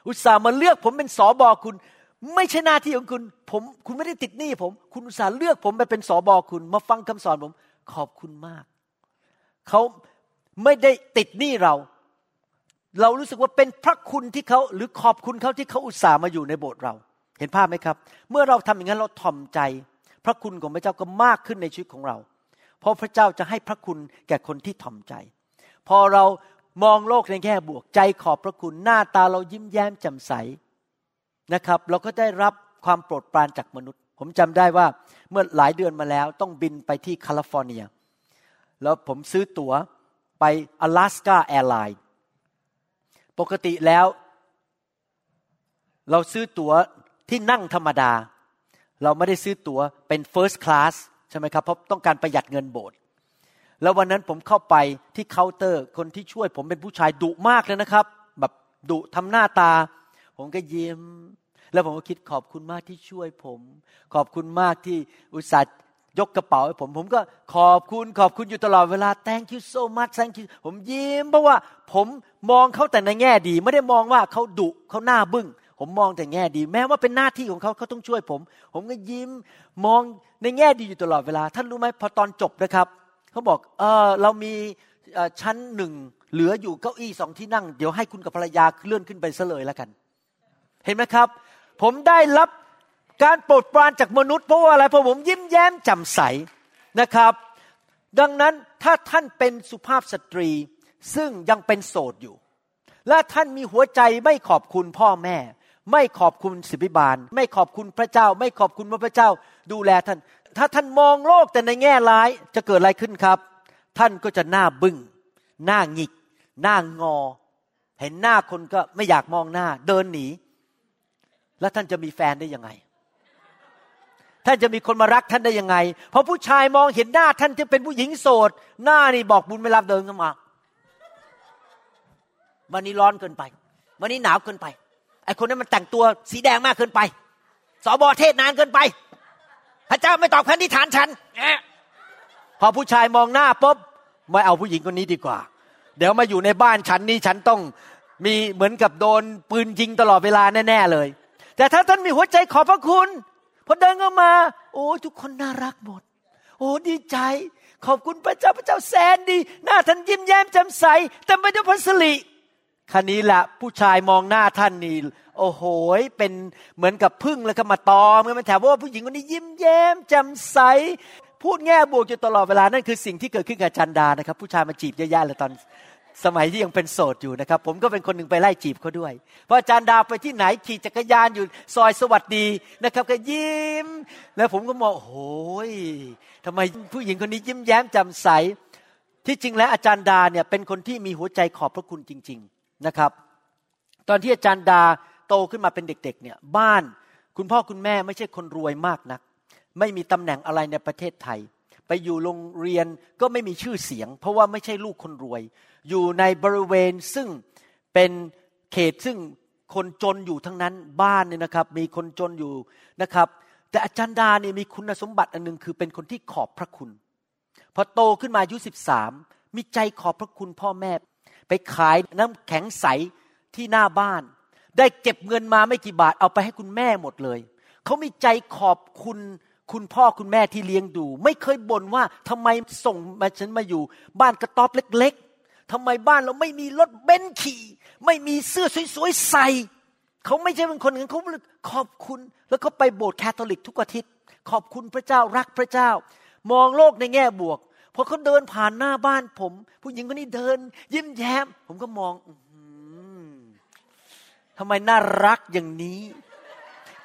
อุตส่าห์มาเลือกผมเป็นสบคุณไม่ใช่หน้าที่ของคุณคุณไม่ได้ติดหนี้ผมคุณอุตส่าห์เลือกผมไปเป็นสบคุณมาฟังคำสอนผมขอบคุณมากเขาไม่ได้ติดหนี้เรารู้สึกว่าเป็นพระคุณที่เขาหรือขอบคุณเขาที่เขาอุตส่าห์มาอยู่ในโบสถ์เราเห็นภาพไหมครับเมื่อเราทำอย่างนั้นเราถ่อมใจพระคุณของพระเจ้าก็มากขึ้นในชีวิตของเราเพราะพระเจ้าจะให้พระคุณแก่คนที่ถ่อมใจพอเรามองโลกในแง่บวกใจขอบพระคุณหน้าตาเรายิ้มแย้มแจ่มใสนะครับเราก็ได้รับความโปรดปรานจากมนุษย์ผมจำได้ว่าเมื่อหลายเดือนมาแล้วต้องบินไปที่แคลิฟอร์เนียแล้วผมซื้อตั๋วไปอลาสก้าแอร์ไลน์ปกติแล้วเราซื้อตั๋วที่นั่งธรรมดาเราไม่ได้ซื้อตั๋วเป็นเฟิร์สคลาสใช่ไหมครับเพราะต้องการประหยัดเงินโบสถ์แล้ววันนั้นผมเข้าไปที่เคาน์เตอร์คนที่ช่วยผมเป็นผู้ชายดุมากเลยนะครับแบบดุทำหน้าตาผมก็ยิ้มแล้วผมก็คิดขอบคุณมากที่ช่วยผมขอบคุณมากที่อุตส่าห์ยกกระเป๋าให้ผมก็ขอบคุณอยู่ตลอดเวลา thank you so much thank you ผมยิ้มเพราะว่าผมมองเขาแต่ในแง่ดีไม่ได้มองว่าเขาดุเขาหน้าบึ้งผมมองแต่แง่ดีแม้ว่าเป็นหน้าที่ของเขาเขาต้องช่วยผมก็ยิ้มมองในแง่ดีอยู่ตลอดเวลาท่านรู้ไหมพอตอนจบนะครับเขาบอกเรามีชั้นหนึ่งเหลืออยู่เก้าอี้2ที่นั่งเดี๋ยวให้คุณกับภรรยาเลื่อนขึ้นไปซะเลยแล้วกันเห็นไหมครับผมได้รับการโปรดปรานจากมนุษย์เพราะว่าอะไรเพราะผมยิ้มแย้มแจ่มใสนะครับดังนั้นถ้าท่านเป็นสุภาพสตรีซึ่งยังเป็นโสดอยู่และท่านมีหัวใจไม่ขอบคุณพ่อแม่ไม่ขอบคุณศิบิบาลไม่ขอบคุณพระเจ้าไม่ขอบคุณพระเจ้าดูแลท่านถ้าท่านมองโลกแต่ในแง่ร้ายจะเกิดอะไรขึ้นครับท่านก็จะหน้าบึ้งหน้าหงิกหน้างอเห็นหน้าคนก็ไม่อยากมองหน้าเดินหนีแล้วท่านจะมีแฟนได้ยังไงท่านจะมีคนมารักท่านได้ยังไงเพราะผู้ชายมองเห็นหน้าท่านที่เป็นผู้หญิงโสดหน้านี่บอกบุญไม่รับเดินเข้ามาวันนี้ร้อนเกินไปวันนี้หนาวเกินไปไอ้คนนั้นมันแต่งตัวสีแดงมากเกินไปสบเทศนานเกินไปพระเจ้าไม่ตอบคำนิฐานฉันพอผู้ชายมองหน้าปุ๊บไม่เอาผู้หญิงคนนี้ดีกว่าเดี๋ยวมาอยู่ในบ้านฉันนี่ฉันต้องมีเหมือนกับโดนปืนยิงตลอดเวลาแน่ๆเลยแต่ถ้าท่านมีหัวใจขอบพระคุณพอเดินเข้ามาโอ้ทุกคนน่ารักหมดโอ้ดีใจ ขอบคุณพระเจ้าพระเจ้าแสนดีหน้าท่านยิ้มแย้มแจ่มใสเต็มไปด้วยพรสิริคราวนี้ละผู้ชายมองหน้าท่านนี่โอ้โหเป็นเหมือนกับพึ่งแล้วก็มาตอมกันมาถามว่าผู้หญิงคนนี้ยิ้มแย้มแจ่มใสพูดแง่บวกอยู่ตลอดเวลานั่นคือสิ่งที่เกิดขึ้นกับจันดานะครับผู้ชายมาจีบเยอะๆเลยตอนสมัยที่ยังเป็นโสดอยู่นะครับผมก็เป็นคนหนึ่งไปไล่จีบเขาด้วยเพราะจันดาไปที่ไหนขี่จักรยานอยู่ซอยสวัสดีนะครับก็ยิ้มแล้วผมก็มองโอ้โหทำไมผู้หญิงคนนี้ยิ้มแย้มแจ่มใสที่จริงแล้วอาจารย์ดาเนี่ยเป็นคนที่มีหัวใจขอบพระคุณจริงๆนะครับตอนที่อาจารย์ดาโตขึ้นมาเป็นเด็กๆเนี่ยบ้านคุณพ่อคุณแม่ไม่ใช่คนรวยมากนักไม่มีตำแหน่งอะไรในประเทศไทยไปอยู่โรงเรียนก็ไม่มีชื่อเสียงเพราะว่าไม่ใช่ลูกคนรวยอยู่ในบริเวณซึ่งเป็นเขตซึ่งคนจนอยู่ทั้งนั้นบ้านเนี่ยนะครับมีคนจนอยู่นะครับแต่อาจารย์ดาเนี่ยมีคุณสมบัติอันนึงคือเป็นคนที่ขอบพระคุณพอโตขึ้นมาอายุ13มีใจขอบพระคุณพ่อแม่ไปขายน้ำแข็งใสที่หน้าบ้านได้เก็บเงินมาไม่กี่บาทเอาไปให้คุณแม่หมดเลยเขามีใจขอบคุณคุณพ่อคุณแม่ที่เลี้ยงดูไม่เคยบ่นว่าทำไมส่งมาฉันมาอยู่บ้านกระต๊อบเล็กๆทำไมบ้านเราไม่มีรถเบนซ์ขี่ไม่มีเสื้อสวยๆใส่เขาไม่ใช่เป็นคนงั้นเขาขอบคุณแล้วเขาไปโบสถ์คาทอลิกทุกอาทิตย์ขอบคุณพระเจ้ารักพระเจ้ามองโลกในแง่บวกพอเขาเดินผ่านหน้าบ้านผมผู้หญิงคนนี้เดินยิ้มแย้มผมก็มองทำไมน่ารักอย่างนี้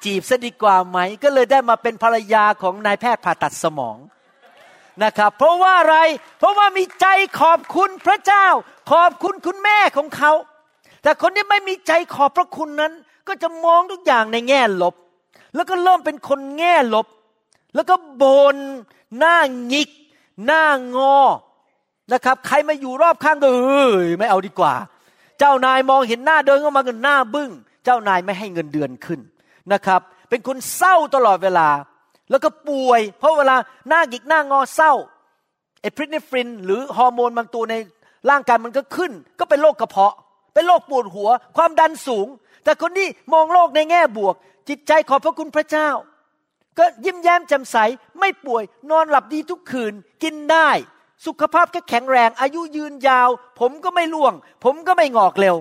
จีบซะดีกว่าไหมก็เลยได้มาเป็นภรรยาของนายแพทย์ผ่าตัดสมองนะครับเพราะว่าอะไรเพราะว่ามีใจขอบคุณพระเจ้าขอบคุณคุณแม่ของเขาแต่คนที่ไม่มีใจขอบพระคุณนั้นก็จะมองทุกอย่างในแง่ลบแล้วก็เริ่มเป็นคนแง่ลบแล้วก็บ่นหน้าหงิกหน้างอนะครับใครมาอยู่รอบข้างก็เอ้ยไม่เอาดีกว่าเจ้านายมองเห็นหน้าเดินเข้ามากันหน้าบึ้งเจ้านายไม่ให้เงินเดือนขึ้นนะครับเป็นคนเศร้าตลอดเวลาแล้วก็ป่วยเพราะเวลาหน้าหงิกหน้างอเศร้าเอพิเนฟรินหรือฮอร์โมนบางตัวในร่างกายมันก็ขึ้นก็เป็นโรคกระเพาะเป็นโรคปวดหัวความดันสูงแต่คนที่มองโลกในแง่บวกจิตใจขอบพระคุณพระเจ้าก็ยิ้มแย้มแจ่มใสไม่ป่วยนอนหลับดีทุกคืนกินได้สุขภาพก็แข็งแรงอายุยืนยาวผมก็ไม่ร่วงผมก็ไม่งอกเร็ว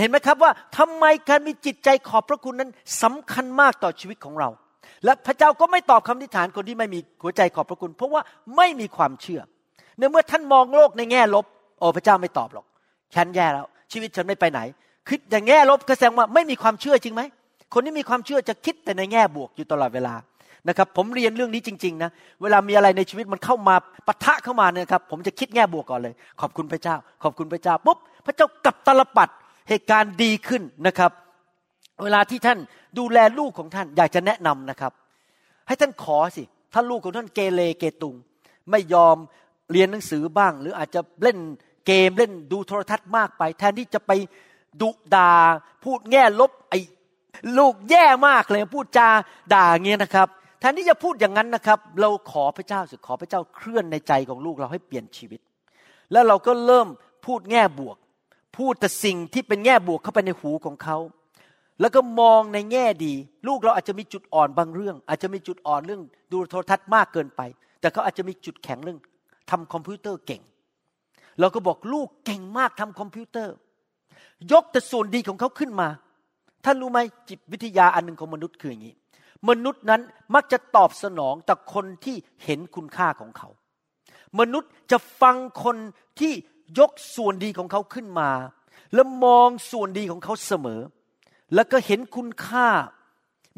เห็นไหมครับว่าทำไมการมีจิตใจขอบพระคุณนั้นสำคัญมากต่อชีวิตของเราและพระเจ้าก็ไม่ตอบคำอธิษฐานคนที่ไม่มีหัวใจขอบพระคุณเพราะว่าไม่มีความเชื่อในเมื่อท่านมองโลกในแง่ลบโอ้พระเจ้าไม่ตอบหรอกฉันแย่แล้วชีวิตฉันไม่ไปไหนคิดอย่างแง่ลบก็แสดงว่าไม่มีความเชื่อจริงไหมคนที่มีความเชื่อจะคิดแต่ในแง่บวกอยู่ตลอดเวลานะครับผมเรียนเรื่องนี้จริงๆนะเวลามีอะไรในชีวิตมันเข้ามาปะทะเข้ามาเนี่ยครับผมจะคิดแง่บวกก่อนเลยขอบคุณพระเจ้าขอบคุณพระเจ้าปุ๊บพระเจ้ากลับตาลปัดเหตุการณ์ดีขึ้นนะครับเวลาที่ท่านดูแลลูกของท่านอยากจะแนะนำนะครับให้ท่านขอสิถ้าลูกของท่านเกเรเกตุงไม่ยอมเรียนหนังสือบ้างหรืออาจจะเล่นเกมเล่นดูโทรทัศน์มากไปแทนที่จะไปดุด่าพูดแง่ลบไอ้ลูกแย่มากเลยพูดจาด่าอย่างเงี้ยนะครับแทนที่จะพูดอย่างนั้นนะครับเราขอพระเจ้าสิขอพระเจ้าเคลื่อนในใจของลูกเราให้เปลี่ยนชีวิตแล้วเราก็เริ่มพูดแง่บวกพูดแต่สิ่งที่เป็นแง่บวกเข้าไปในหูของเขาแล้วก็มองในแง่ดีลูกเราอาจจะมีจุดอ่อนบางเรื่องอาจจะมีจุดอ่อนเรื่องดูโทรทัศน์มากเกินไปแต่เขาอาจจะมีจุดแข็งเรื่องทำคอมพิวเตอร์เก่งเราก็บอกลูกเก่งมากทำคอมพิวเตอร์ยกแต่ส่วนดีของเขาขึ้นมาท่านรู้ไหมจิตวิทยาอันนึงของมนุษย์คืออย่างนี้มนุษย์นั้นมักจะตอบสนองต่อคนที่เห็นคุณค่าของเขามนุษย์จะฟังคนที่ยกส่วนดีของเขาขึ้นมาแล้วมองส่วนดีของเขาเสมอแล้วก็เห็นคุณค่า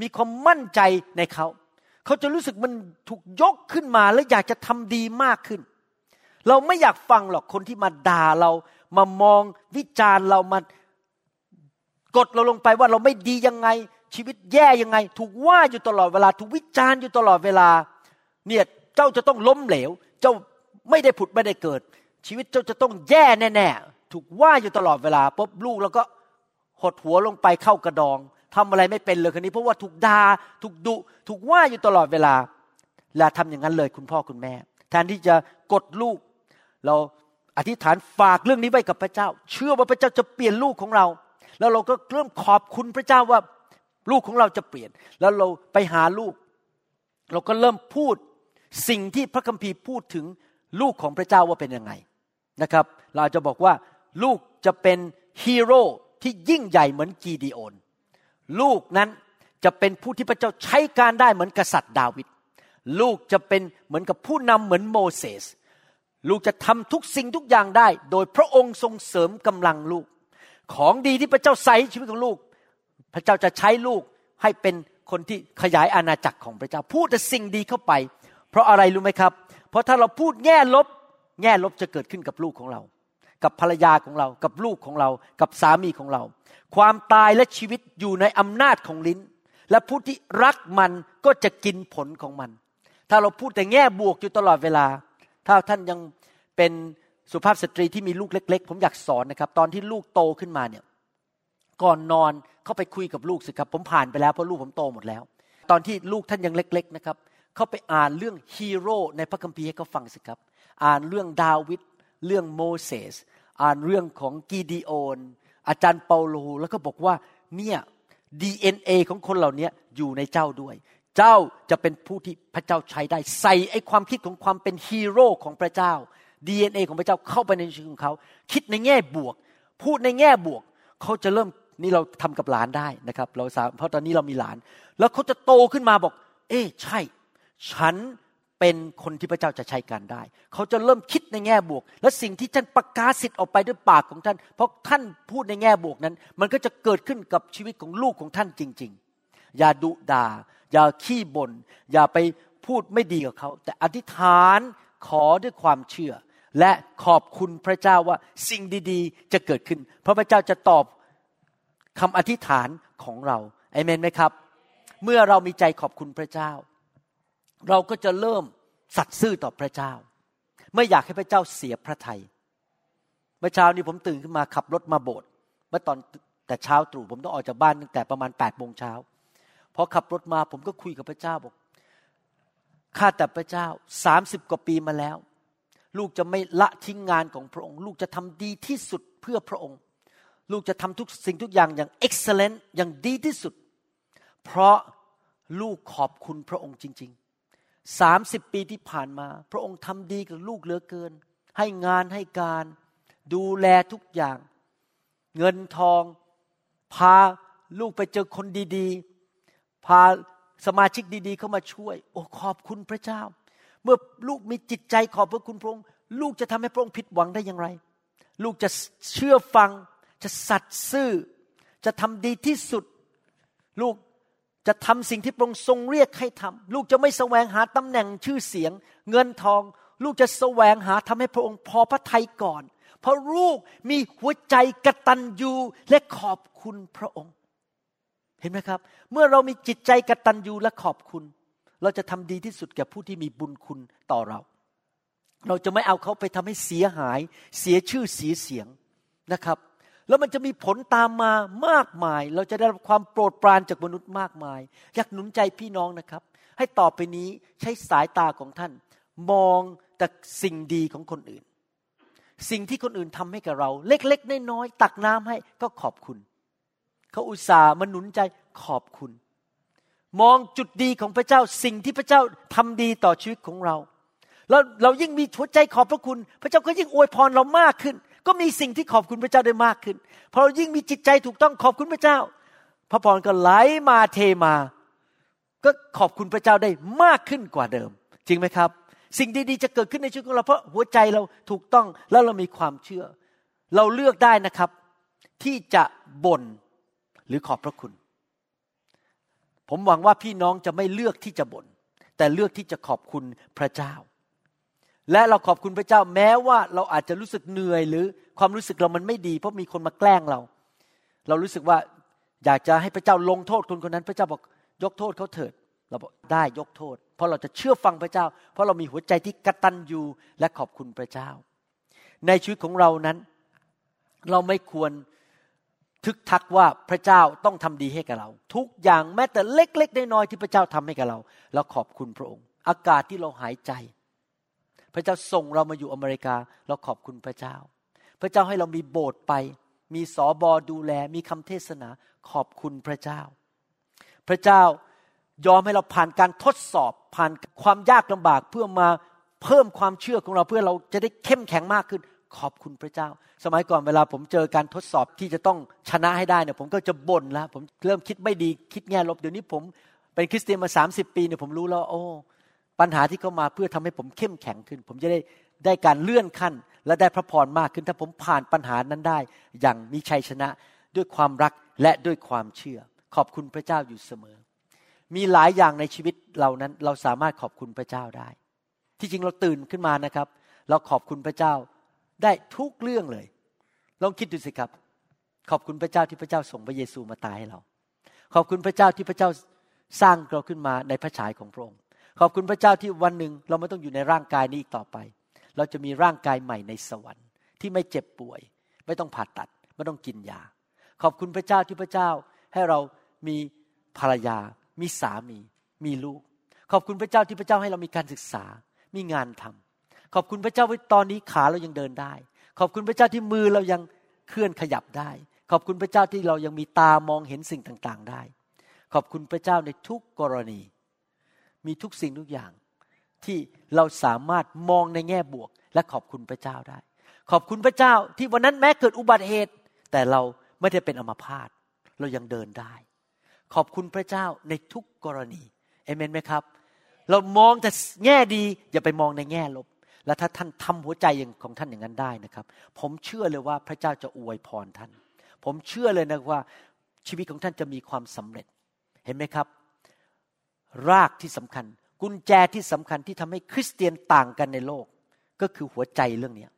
มีความมั่นใจในเขาเขาจะรู้สึกมันถูกยกขึ้นมาและอยากจะทำดีมากขึ้นเราไม่อยากฟังหรอกคนที่มาด่าเรามามองวิจารณ์เรามากดเราลงไปว่าเราไม่ดียังไงชีวิตแย่ยังไงถูกว่าอยู่ตลอดเวลาถูกวิจารณ์อยู่ตลอดเวลาเนี่ยเจ้าจะต้องล้มเหลวเจ้าไม่ได้ผุดไม่ได้เกิดชีวิตเจ้าจะต้องแย่แน่ๆถูกว่าอยู่ตลอดเวลาปุ๊บลูกแล้วก็หดหัวลงไปเข้ากระดองทำอะไรไม่เป็นเลยคนนี้เพราะว่าถูกด่าถูกดุถูกว่าอยู่ตลอดเวลาและทำอย่างนั้นเลยคุณพ่อคุณแม่แทนที่จะกดลูกเราอธิษฐานฝากเรื่องนี้ไว้กับพระเจ้าเชื่อว่าพระเจ้าจะเปลี่ยนลูกของเราแล้วเราก็เริ่มขอบคุณพระเจ้าว่าลูกของเราจะเปลี่ยนแล้วเราไปหาลูกเราก็เริ่มพูดสิ่งที่พระคัมภีร์พูดถึง ลูกของพระเจ้าว่าเป็นยังไงนะครับเราจะบอกว่าลูกจะเป็นฮีโร่ที่ยิ่งใหญ่เหมือนกีดีโอนลูกนั้นจะเป็นผู้ที่พระเจ้าใช้การได้เหมือนกษัตริย์ดาวิดลูกจะเป็นเหมือนกับผู้นำเหมือนโมเสสลูกจะทำทุกสิ่งทุกอย่างได้โดยพระองค์ทรงเสริมกำลังลูกของดีที่พระเจ้าใส่ในชีวิตของลูกพระเจ้าจะใช้ลูกให้เป็นคนที่ขยายอาณาจักรของพระเจ้าพูดแต่สิ่งดีเข้าไปเพราะอะไรรู้ไหมครับเพราะถ้าเราพูดแง่ลบจะเกิดขึ้นกับลูกของเรากับภรรยาของเรากับลูกของเรากับสามีของเราความตายและชีวิตอยู่ในอำนาจของลิ้นและผู้ที่รักมันก็จะกินผลของมันถ้าเราพูดแต่แง่บวกอยู่ตลอดเวลาถ้าท่านยังเป็นสุภาพสตรีที่มีลูกเล็กๆผมอยากสอนนะครับตอนที่ลูกโตขึ้นมาเนี่ยก่อนนอนเข้าไปคุยกับลูกสิครับผมผ่านไปแล้วเพราะลูกผมโตหมดแล้วตอนที่ลูกท่านยังเล็กๆนะครับเข้าไปอ่านเรื่องฮีโร่ในพระคัมภีร์ให้เขาฟังสิครับอ่านเรื่องดาวิดเรื่องโมเสสอ่านเรื่องของกีดีโอนอาจารย์เปาโลแล้วก็บอกว่าเนี่ยDNA ของคนเหล่านี้อยู่ในเจ้าด้วยเจ้าจะเป็นผู้ที่พระเจ้าใช้ได้ใส่ไอ้ความคิดของความเป็นฮีโร่ของพระเจ้า DNA ของพระเจ้าเข้าไปในชีวิตของเขาคิดในแง่บวกพูดในแง่บวกเขาจะเริ่มนี่เราทำกับหลานได้นะครับเราเพราะตอนนี้เรามีหลานแล้วเขาจะโตขึ้นมาบอกเอ้ใช่ฉันเป็นคนที่พระเจ้าจะใช้การได้เขาจะเริ่มคิดในแง่บวกและสิ่งที่ท่านประกาศิตออกไปด้วยปากของท่านเพราะท่านพูดในแง่บวกนั้นมันก็จะเกิดขึ้นกับชีวิตของลูกของท่านจริงๆอย่าดุด่าอย่าขี้บ่นอย่าไปพูดไม่ดีกับเขาแต่อธิษฐานขอด้วยความเชื่อและขอบคุณพระเจ้าว่าสิ่งดีๆจะเกิดขึ้นเพราะพระเจ้าจะตอบคำอธิษฐานของเราเอเมนไหมครับเมื่อเรามีใจขอบคุณพระเจ้าเราก็จะเริ่มสัตย์ซื่อต่อพระเจ้าไม่อยากให้พระเจ้าเสียพระทัยเมื่อเช้านี้ผมตื่นขึ้นมาขับรถมาโบสถ์เมื่อตอนแต่เช้าตรู่ผมต้องออกจากบ้านตั้งแต่ประมาณ 8:00 น.พอขับรถมาผมก็คุยกับพระเจ้าบอกข้าแต่พระเจ้า30กว่าปีมาแล้วลูกจะไม่ละทิ้งงานของพระองค์ลูกจะทำดีที่สุดเพื่อพระองค์ลูกจะทำทุกสิ่งทุกอย่างอย่าง excellent อย่างดีที่สุดเพราะลูกขอบคุณพระองค์จริงๆ30 ปีที่ผ่านมาพระองค์ทำดีกับลูกเหลือเกินให้งานให้การดูแลทุกอย่างเงินทองพาลูกไปเจอคนดีๆพาสมาชิกดีๆเข้ามาช่วยโอ้ขอบคุณพระเจ้าเมื่อลูกมีจิตใจขอบพระคุณพระองค์ลูกจะทำให้พระองค์ผิดหวังได้อย่างไรลูกจะเชื่อฟังจะสัตย์ซื่อจะทำดีที่สุดลูกจะทำสิ่งที่พระองค์ทรงเรียกให้ทำลูกจะไม่แสวงหาตำแหน่งชื่อเสียงเงินทองลูกจะแสวงหาทำให้พระองค์พอพระทัยก่อนเพราะลูกมีหัวใจกตัญญูและขอบคุณพระองค์เห็นไหมครับเมื่อเรามีจิตใจกตัญญูและขอบคุณเราจะทำดีที่สุดแก่ผู้ที่มีบุญคุณต่อเราเราจะไม่เอาเขาไปทำให้เสียหายเสียชื่อเสียเสียงนะครับแล้วมันจะมีผลตามมามากมายเราจะได้รับความโปรดปรานจากมนุษย์มากมายอยากหนุนใจพี่น้องนะครับให้ต่อไปนี้ใช้สายตาของท่านมองแต่สิ่งดีของคนอื่นสิ่งที่คนอื่นทำให้กับเราเล็กๆน้อยๆตักน้ำให้ก็ขอบคุณเขาอุตส่าห์มาหนุนใจขอบคุณมองจุดดีของพระเจ้าสิ่งที่พระเจ้าทำดีต่อชีวิตของเราแล้วเรายิ่งมีหัวใจขอบพระคุณพระเจ้าก็ยิ่งอวยพรเรามากขึ้นก็มีสิ่งที่ขอบคุณพระเจ้าได้มากขึ้นพอเรายิ่งมีจิตใจถูกต้องขอบคุณพระเจ้าพระพรก็ไหลมาเทมาก็ขอบคุณพระเจ้าได้มากขึ้นกว่าเดิมจริงไหมครับสิ่งดีๆจะเกิดขึ้นในชีวิตของเราเพราะหัวใจเราถูกต้องแล้วเรามีความเชื่อเราเลือกได้นะครับที่จะบ่นหรือขอบพระคุณผมหวังว่าพี่น้องจะไม่เลือกที่จะบ่นแต่เลือกที่จะขอบคุณพระเจ้าและเราขอบคุณพระเจ้าแม้ว่าเราอาจจะรู้สึกเหนื่อยหรือความรู้สึกเรามันไม่ดีเพราะมีคนมาแกล้งเราเรารู้สึกว่าอยากจะให้พระเจ้าลงโทษคนคนนั้นพระเจ้าบอกยกโทษเขาเถิดเราบอกได้ยกโทษเพราะเราจะเชื่อฟังพระเจ้าเพราะเรามีหัวใจที่กตัญญูและขอบคุณพระเจ้าในชีวิตของเรานั้นเราไม่ควรทึกทักว่าพระเจ้าต้องทำดีให้กับเราทุกอย่างแม้แต่เล็กๆน้อยๆที่พระเจ้าทำให้กับเราเราขอบคุณพระองค์อากาศที่เราหายใจพระเจ้าส่งเรามาอยู่อเมริกาเราขอบคุณพระเจ้าพระเจ้าให้เรามีโบสถ์ไปมีสบดูแลมีคำเทศนาขอบคุณพระเจ้าพระเจ้ายอมให้เราผ่านการทดสอบผ่านความยากลำบากเพื่อมา เพิ่มความเชื่อของเราเพื่อเราจะได้เข้มแข็งมากขึ้นขอบคุณพระเจ้าสมัยก่อนเวลาผมเจอการทดสอบที่จะต้องชนะให้ได้เนี่ยผมก็จะบ่นแล้วผมเริ่มคิดไม่ดีคิดแง่ลบเดี๋ยวนี้ผมเป็นคริสเตียนมา30 ปีเนี่ยผมรู้แล้วโอ้ปัญหาที่เข้ามาเพื่อทำให้ผมเข้มแข็งขึ้นผมจะได้การเลื่อนขั้นและได้พระพรมากขึ้นถ้าผมผ่านปัญหานั้นได้อย่างมีชัยชนะด้วยความรักและด้วยความเชื่อขอบคุณพระเจ้าอยู่เสมอมีหลายอย่างในชีวิตเรานั้นเราสามารถขอบคุณพระเจ้าได้ที่จริงเราตื่นขึ้นมานะครับเราขอบคุณพระเจ้าได้ทุกเรื่องเลยลองคิดดูสิครับขอบคุณพระเจ้าที่พระเจ้าส่งพระเยซูมาตายให้เราขอบคุณพระเจ้าที่พระเจ้าสร้างเราขึ้นมาในพระฉายของพระองค์ขอบคุณพระเจ้าที่วันหนึ่งเราไม่ต้องอยู่ในร่างกายนี้อีกต่อไปเราจะมีร่างกายใหม่ในสวรรค์ที่ไม่เจ็บป่วยไม่ต้องผ่าตัดไม่ต้องกินยาขอบคุณพระเจ้าที่พระเจ้าให้เรามีภรรยามีสามีมีลูกขอบคุณพระเจ้าที่พระเจ้าให้เรามีการศึกษามีงานทำขอบคุณพระเจ้าที่ตอนนี้ขาเรายังเดินได้ขอบคุณพระเจ้าที่มือเรายังเคลื่อนขยับได้ขอบคุณพระเจ้าที่เรายังมีตามองเห็นสิ่งต่างๆได้ขอบคุณพระเจ้าในทุกกรณีมีทุกสิ่งทุกอย่างที่เราสามารถมองในแง่บวกและขอบคุณพระเจ้าได้ขอบคุณพระเจ้าที่วันนั้นแม้เกิดอุบัติเหตุแต่เราไม่ได้เป็นอัมพาตเรายังเดินได้ขอบคุณพระเจ้าในทุกกรณีเอเมนไหมครับเรามองแต่แง่ดีอย่าไปมองในแง่ลบและถ้าท่านทำหัวใจของท่านอย่างนั้นได้นะครับผมเชื่อเลยว่าพระเจ้าจะอวยพรท่านผมเชื่อเลยนะว่าชีวิตของท่านจะมีความสำเร็จเห็นไหมครับรากที่สำคัญกุญแจที่สำคัญที่ทำให้คริสเตียนต่างกันในโลกก็คือหัวใจเรื่องนี้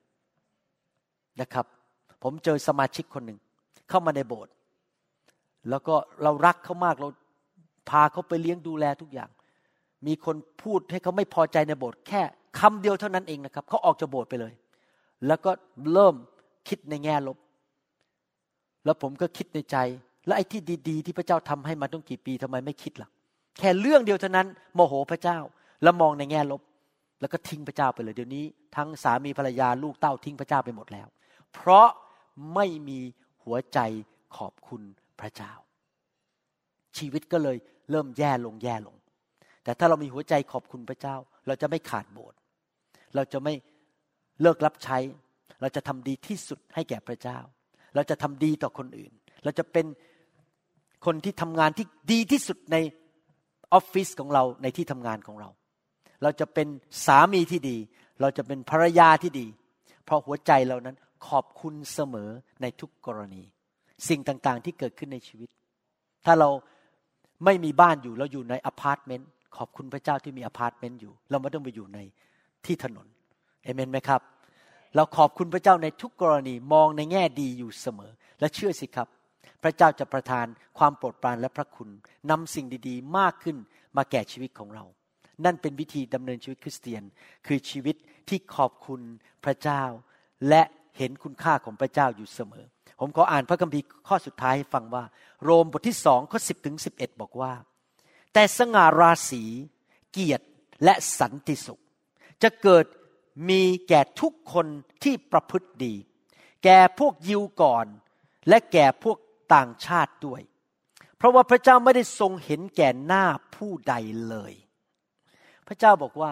นะครับผมเจอสมาชิกคนหนึ่งเข้ามาในโบสถ์แล้วก็เรารักเขามากเราพาเขาไปเลี้ยงดูแลทุกอย่างมีคนพูดให้เขาไม่พอใจในโบสถ์แค่คำเดียวเท่านั้นเองนะครับเขาออกจากโบสถ์ไปเลยแล้วก็เริ่มคิดในแง่ลบแล้วผมก็คิดในใจแล้วไอ้ที่ดีๆที่พระเจ้าทำให้มาตั้งกี่ปีทำไมไม่คิดล่ะแค่เรื่องเดียวเท่านั้นโมโหพระเจ้าแล้วมองในแง่ลบแล้วก็ทิ้งพระเจ้าไปเลยเดี๋ยวนี้ทั้งสามีภรรยาลูกเต้าทิ้งพระเจ้าไปหมดแล้วเพราะไม่มีหัวใจขอบคุณพระเจ้าชีวิตก็เลยเริ่มแย่ลงแต่ถ้าเรามีหัวใจขอบคุณพระเจ้าเราจะไม่ขาดโบสถ์เราจะไม่เลิกรับใช้เราจะทำดีที่สุดให้แก่พระเจ้าเราจะทำดีต่อคนอื่นเราจะเป็นคนที่ทำงานที่ดีที่สุดในออฟฟิศของเราในที่ทำงานของเราเราจะเป็นสามีที่ดีเราจะเป็นภรรยาที่ดีเพราะหัวใจเรานั้นขอบคุณเสมอในทุกกรณีสิ่งต่างๆที่เกิดขึ้นในชีวิตถ้าเราไม่มีบ้านอยู่เราอยู่ในอพาร์ตเมนต์ขอบคุณพระเจ้าที่มีอพาร์ตเมนต์อยู่เราไม่ต้องไปอยู่ในที่ถนนเอเมนไหมครับเราขอบคุณพระเจ้าในทุกกรณีมองในแง่ดีอยู่เสมอและเชื่อสิครับพระเจ้าจะประทานความโปรดปรานและพระคุณนำสิ่งดีๆมากขึ้นมาแก่ชีวิตของเรานั่นเป็นวิธีดำเนินชีวิตคริสเตียนคือชีวิตที่ขอบคุณพระเจ้าและเห็นคุณค่าของพระเจ้าอยู่เสมอผมขออ่านพระคัมภีร์ข้อสุดท้ายให้ฟังว่าโรมบทที่2ข้อ10ถึง11บอกว่าแต่สง่าราศีเกียรติและสันติสุขจะเกิดมีแก่ทุกคนที่ประพฤติดีแก่พวกยิวก่อนและแก่พวกต่างชาติด้วยเพราะว่าพระเจ้าไม่ได้ทรงเห็นแก่หน้าผู้ใดเลยพระเจ้าบอกว่า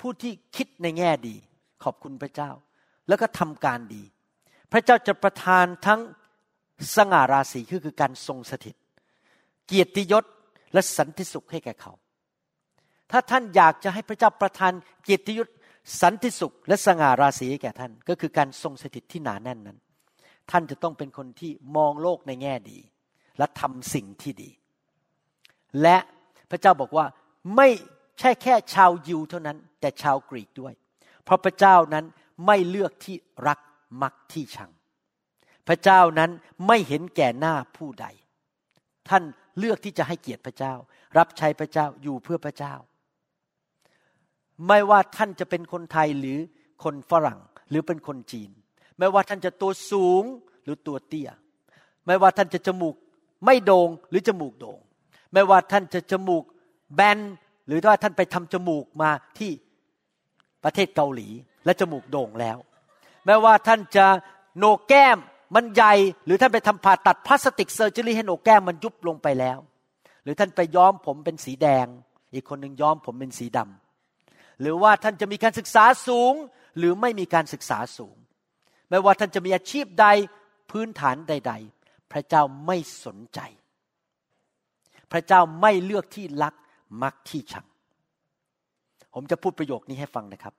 ผู้ที่คิดในแง่ดีขอบคุณพระเจ้าแล้วก็ทำการดีพระเจ้าจะประทานทั้งสง่าราศีคือการทรงสถิตเกียรติยศและสันติสุขให้แก่เขาถ้าท่านอยากจะให้พระเจ้าประทานเกียรติยศสันติสุขและสง่าราศีให้แก่ท่านก็คือการทรงสถิตที่หนาแน่นนั้นท่านจะต้องเป็นคนที่มองโลกในแง่ดีและทำสิ่งที่ดีและพระเจ้าบอกว่าไม่ใช่แค่ชาวยิวเท่านั้นแต่ชาวกรีกด้วยเพราะพระเจ้านั้นไม่เลือกที่รักมักที่ชังพระเจ้านั้นไม่เห็นแก่หน้าผู้ใดท่านเลือกที่จะให้เกียรติพระเจ้ารับใช้พระเจ้าอยู่เพื่อพระเจ้าไม่ว่าท่านจะเป็นคนไทยหรือคนฝรั่งหรือเป็นคนจีนไม่ว่าท่านจะตัวสูงหรือตัวเตี้ยไม่ว่าท่านจะจมูกไม่โด่งหรือจมูกโด่งไม่ว่าท่านจะจมูกแบนหรือว่าท่านไปทำจมูกมาที่ประเทศเกาหลีและจมูกโด่งแล้วแม้ว่าท่านจะโหนกแก้มมันใหญ่หรือท่านไปทำผ่าตัดพลาสติกเซอร์เจอรี่ให้โหนกแก้มมันยุบลงไปแล้วหรือท่านไปย้อมผมเป็นสีแดงอีกคนหนึ่งย้อมผมเป็นสีด หรือว่าท่านจะมีการศึกษาสูงหรือไม่มีการศึกษาสูงไม่ว่าท่านจะมีอาชีพใดพื้นฐานใดๆพระเจ้าไม่สนใจพระเจ้าไม่เลือกที่รักมักที่ชังผมจะพูดประโยคนี้ให้ฟังนะครับ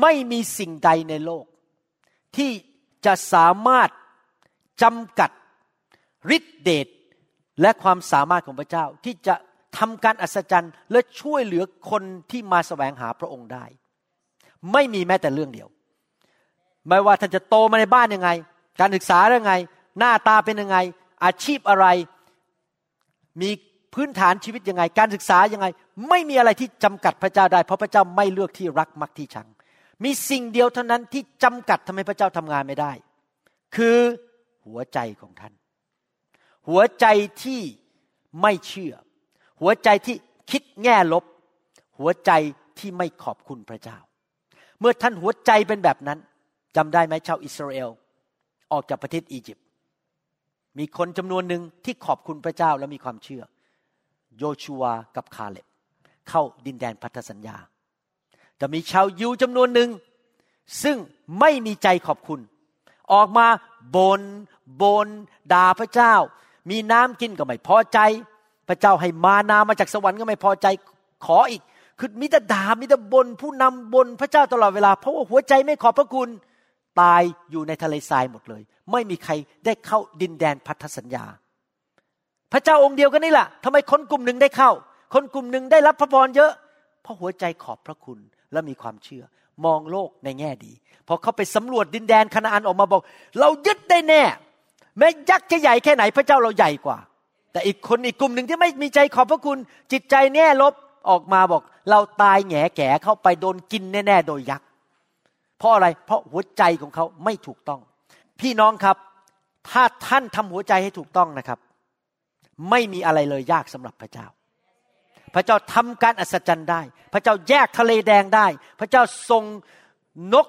ไม่มีสิ่งใดในโลกที่จะสามารถจำกัดฤทธิเดชและความสามารถของพระเจ้าที่จะทำการอัศจรรย์และช่วยเหลือคนที่มาแสวงหาพระองค์ได้ไม่มีแม้แต่เรื่องเดียวไม่ว่าท่านจะโตมาในบ้านยังไงการศึกษายังไงหน้าตาเป็นยังไงอาชีพอะไรมีพื้นฐานชีวิตยังไงการศึกษายังไงไม่มีอะไรที่จำกัดพระเจ้าได้เพราะพระเจ้าไม่เลือกที่รักมักที่ชังมีสิ่งเดียวเท่านั้นที่จำกัดทำให้พระเจ้าทำงานไม่ได้คือหัวใจของท่านหัวใจที่ไม่เชื่อหัวใจที่คิดแง่ลบหัวใจที่ไม่ขอบคุณพระเจ้าเมื่อท่านหัวใจเป็นแบบนั้นจำได้ไหมชาวอิสราเอลออกจากประเทศอียิปต์มีคนจำนวนหนึ่งที่ขอบคุณพระเจ้าและมีความเชื่อโยชูวากับคาเลบเข้าดินแดนพันธสัญญาแต่มีชาวยิวจำนวนหนึ่งซึ่งไม่มีใจขอบคุณออกมาบ่นด่าพระเจ้ามีน้ำกินก็ไม่พอใจพระเจ้าให้มานามาจากสวรรค์ก็ไม่พอใจขออีกคือมีแต่ด่ามีแต่บ่นผู้นำบ่นพระเจ้าตลอดเวลาเพราะว่าหัวใจไม่ขอบพระคุณตายอยู่ในทะเลทรายหมดเลยไม่มีใครได้เข้าดินแดนพันธสัญญาพระเจ้าองค์เดียวกันนี่แหละทำไมคนกลุ่มหนึ่งได้เข้าคนกลุ่มหนึ่งได้รับพระพรเยอะเพราะหัวใจขอบพระคุณและมีความเชื่อมองโลกในแง่ดีพอเขาไปสำรวจดินแดนคานาอันออกมาบอกเรายึดได้แน่แม้ยักษ์จะใหญ่แค่ไหนพระเจ้าเราใหญ่กว่าแต่อีกคนอีกกลุ่มหนึ่งที่ไม่มีใจขอบพระคุณจิตใจแง่ลบออกมาบอกเราตายแง่แก่เข้าไปโดนกินแน่ๆโดยยักษ์เพราะอะไรเพราะหัวใจของเขาไม่ถูกต้องพี่น้องครับถ้าท่านทำหัวใจให้ถูกต้องนะครับไม่มีอะไรเลยยากสำหรับพระเจ้าพระเจ้าทำการอัศจรรย์ได้พระเจ้าแยกทะเลแดงได้พระเจ้าส่งนก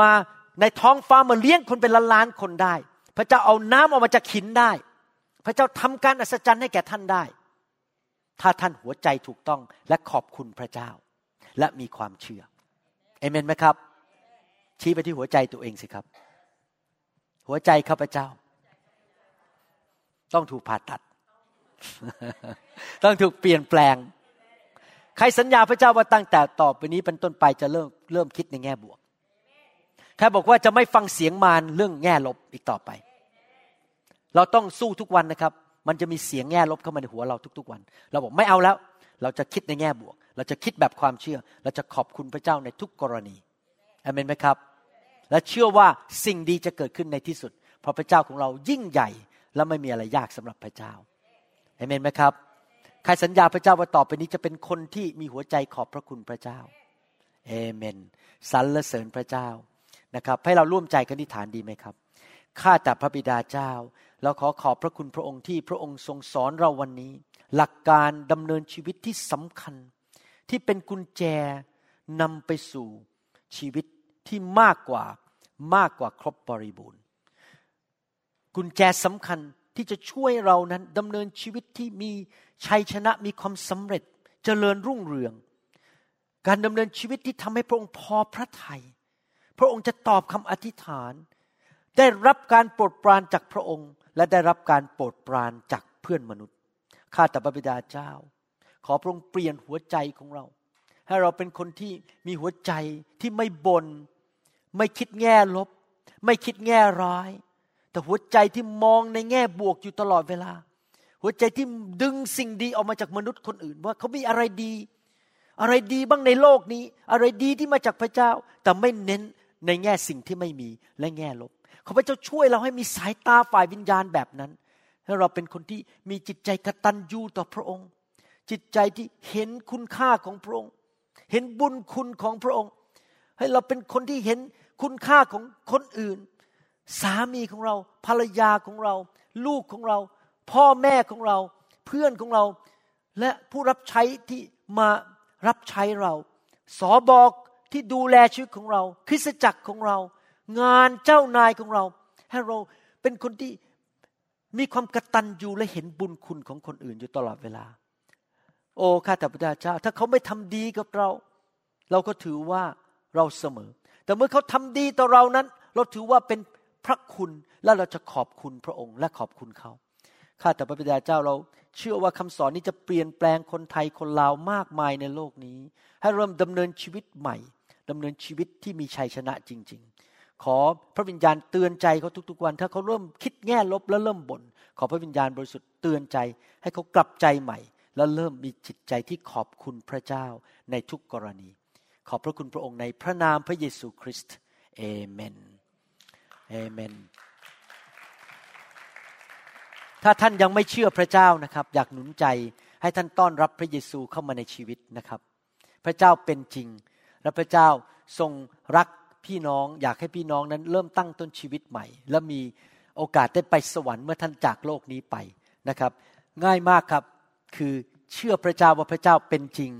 มาในท้องฟ้ามาเลี้ยงคนเป็นล้านๆคนได้พระเจ้าเอาน้ำออกมาจากหินได้พระเจ้าทำการอัศจรรย์ให้แก่ท่านได้ถ้าท่านหัวใจถูกต้องและขอบคุณพระเจ้าและมีความเชื่อเอเมนไหมครับชี้ไปที่หัวใจตัวเองสิครับหัวใจข้าพเจ้าต้องถูกผ่าตัด ต้องถูกเปลี่ยนแปลงใครสัญญาพระเจ้าว่าตั้งแต่ต่อไปนี้เป็นต้นไปจะเริ่มคิดในแง่บวกใครบอกว่าจะไม่ฟังเสียงมารเรื่องแง่ลบอีกต่อไปเราต้องสู้ทุกวันนะครับมันจะมีเสียงแง่ลบเข้ามาในหัวเราทุกๆวันเราบอกไม่เอาแล้วเราจะคิดในแง่บวกเราจะคิดแบบความเชื่อเราจะขอบคุณพระเจ้าในทุกกรณีอเมนไหมครับและเชื่อว่าสิ่งดีจะเกิดขึ้นในที่สุดเพราะพระเจ้าของเรายิ่งใหญ่และไม่มีอะไรยากสำหรับพระเจ้าอเมนไหมครับใครสัญญาพระเจ้าว่าต่อไปนี้จะเป็นคนที่มีหัวใจขอบพระคุณพระเจ้าเอเมนสรรเสริญพระเจ้านะครับให้เราร่วมใจกันอธิษฐานดีไหมครับข้าแต่พระบิดาเจ้าเราขอบพระคุณพระองค์ที่พระองค์ทรงสอนเราวันนี้หลักการดำเนินชีวิตที่สำคัญที่เป็นกุญแจนำไปสู่ชีวิตที่มากกว่าครบบริบูรณ์กุญแจสำคัญที่จะช่วยเรานั้นดำเนินชีวิตที่มีชัยชนะมีความสำเร็จเจริญรุ่งเรืองการดำเนินชีวิตที่ทำให้พระองค์พอพระทัยพระองค์จะตอบคำอธิษฐานได้รับการโปรดปรานจากพระองค์และได้รับการโปรดปรานจากเพื่อนมนุษย์ข้าแต่พระบิดาเจ้าขอพระองค์เปลี่ยนหัวใจของเราให้เราเป็นคนที่มีหัวใจที่ไม่บ่นไม่คิดแง่ลบไม่คิดแง่ร้ายแต่หัวใจที่มองในแง่บวกอยู่ตลอดเวลาหัวใจที่ดึงสิ่งดีออกมาจากมนุษย์คนอื่นว่าเขามีอะไรดีบ้างในโลกนี้อะไรดีที่มาจากพระเจ้าแต่ไม่เน้นในแง่สิ่งที่ไม่มีและแง่ลบขอพระเจ้าช่วยเราให้มีสายตาฝ่ายวิญญาณแบบนั้นให้เราเป็นคนที่มีจิตใจกตัญญูต่อพระองค์จิตใจที่เห็นคุณค่าของพระองค์เห็นบุญคุณของพระองค์ให้เราเป็นคนที่เห็นคุณค่าของคนอื่นสามีของเราภรรยาของเราลูกของเราพ่อแม่ของเราเพื่อนของเราและผู้รับใช้ที่มารับใช้เราสบกที่ดูแลชีวิตของเราคริสตจักรของเรางานเจ้านายของเราให้เราเป็นคนที่มีความกตัญญูและเห็นบุญคุณของคนอื่นอยู่ตลอดเวลาโอ้ข้าแต่พระเจ้าถ้าเขาไม่ทำดีกับเรา เราก็ถือว่าเราเสมอแต่เมื่อเขาทำดีต่อเรานั้นเราถือว่าเป็นพระคุณและเราจะขอบคุณพระองค์และขอบคุณเขาข้าแต่พระบิดาเจ้าเราเชื่อว่าคำสอนนี้จะเปลี่ยนแปลงคนไทยคนลาวมากมายในโลกนี้ให้เริ่มดำเนินชีวิตใหม่ดำเนินชีวิตที่มีชัยชนะจริงๆขอพระวิญญาณเตือนใจเขาทุกๆวันถ้าเขาเริ่มคิดแง่ลบและเริ่มบ่นขอพระวิญญาณบริสุทธิ์เตือนใจให้เขากลับใจใหม่และเริ่มมีจิตใจที่ขอบคุณพระเจ้าในทุกกรณีขอบพระคุณพระองค์ในพระนามพระเยซูคริสต์เอเมนเอเมนถ้าท่านยังไม่เชื่อพระเจ้านะครับอยากหนุนใจให้ท่านต้อนรับพระเยซูเข้ามาในชีวิตนะครับพระเจ้าเป็นจริงและพระเจ้าทรงรักพี่น้องอยากให้พี่น้องนั้นเริ่มตั้งต้นชีวิตใหม่และมีโอกาสได้ไปสวรรค์เมื่อท่านจากโลกนี้ไปนะครับง่ายมากครับคือเชื่อพระเจ้าว่าพระเจ้าเป็นจริง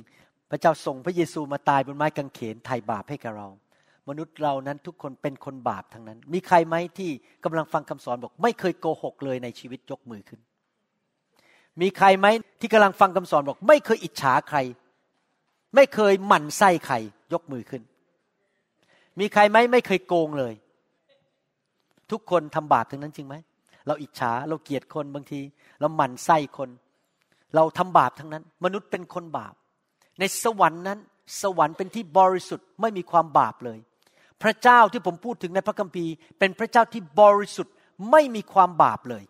พระเจ้าส่งพระเยซูมาตายบนไม้กางเขนไถ่บาปให้กับเรามนุษย์เรานั้นทุกคนเป็นคนบาปทั้งนั้นมีใครไหมที่กำลังฟังคำสอนบอกไม่เคยโกหกเลยในชีวิตยกมือขึ้นมีใครไหมที่กำลังฟังคำสอนบอกไม่เคยอิจฉาใครไม่เคยหมั่นไส้ใครยกมือขึ้นมีใครไหมไม่เคยโกงเลยทุกคนทำบาปทั้งนั้นจริงไหมเราอิจฉาเราเกลียดคนบางทีเราหมั่นไส้คนเราทำบาปทั้งนั้นมนุษย์เป็นคนบาปในสวรรค์นั้นสวรรค์เป็นที่บริสุทธิ์ไม่มีความบาปเลยพระเจ้าที่ผมพูดถึงในพระคัมภีร์เป็นพระเจ้าที่บริสุทธิ์ไม่มีความบาปเลย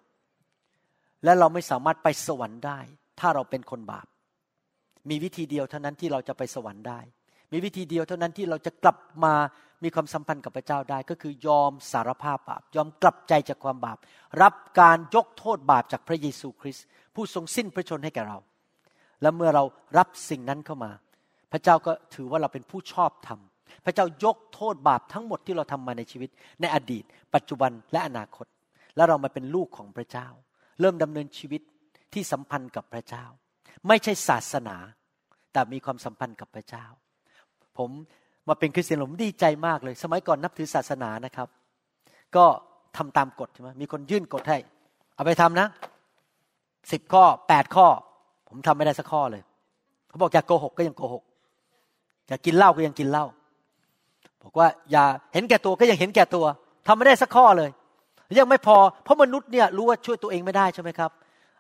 และเราไม่สามารถไปสวรรค์ได้ถ้าเราเป็นคนบาปมีวิธีเดียวเท่านั้นที่เราจะไปสวรรค์ได้มีวิธีเดียวเท่านั้นที่เราจะกลับมามีความสัมพันธ์กับพระเจ้าได้ก็คือยอมสารภาพบาปยอมกลับใจจากความบาปรับการยกโทษบาปจากพระเยซูคริสต์ผู้ทรงสิ้นพระชนม์ให้แก่เราและเมื่อเรารับสิ่งนั้นเข้ามาพระเจ้าก็ถือว่าเราเป็นผู้ชอบธรรมพระเจ้ายกโทษบาปทั้งหมดที่เราทำมาในชีวิตในอดีตปัจจุบันและอนาคตแล้วเรามาเป็นลูกของพระเจ้าเริ่มดำเนินชีวิตที่สัมพันธ์กับพระเจ้าไม่ใช่ศาสนาแต่มีความสัมพันธ์กับพระเจ้าผมมาเป็นคริสเตียนผมดีใจมากเลยสมัยก่อนนับถือศาสนานะครับก็ทำตามกฎใช่ไหมมีคนยื่นกฎให้เอาไปทำนะ10ข้อ8ข้อผมทำไม่ได้สักข้อเลยเขาบอกอย่าโกหกก็ยังโกหกอย่ากินเหล้าก็ยังกินเหล้าบอกว่าอย่าเห็นแก่ตัวก็ยังเห็นแก่ตัวทำไม่ได้สักข้อเลยยังไม่พอเพราะมนุษย์เนี่ยรู้ว่าช่วยตัวเองไม่ได้ใช่ไหมครับ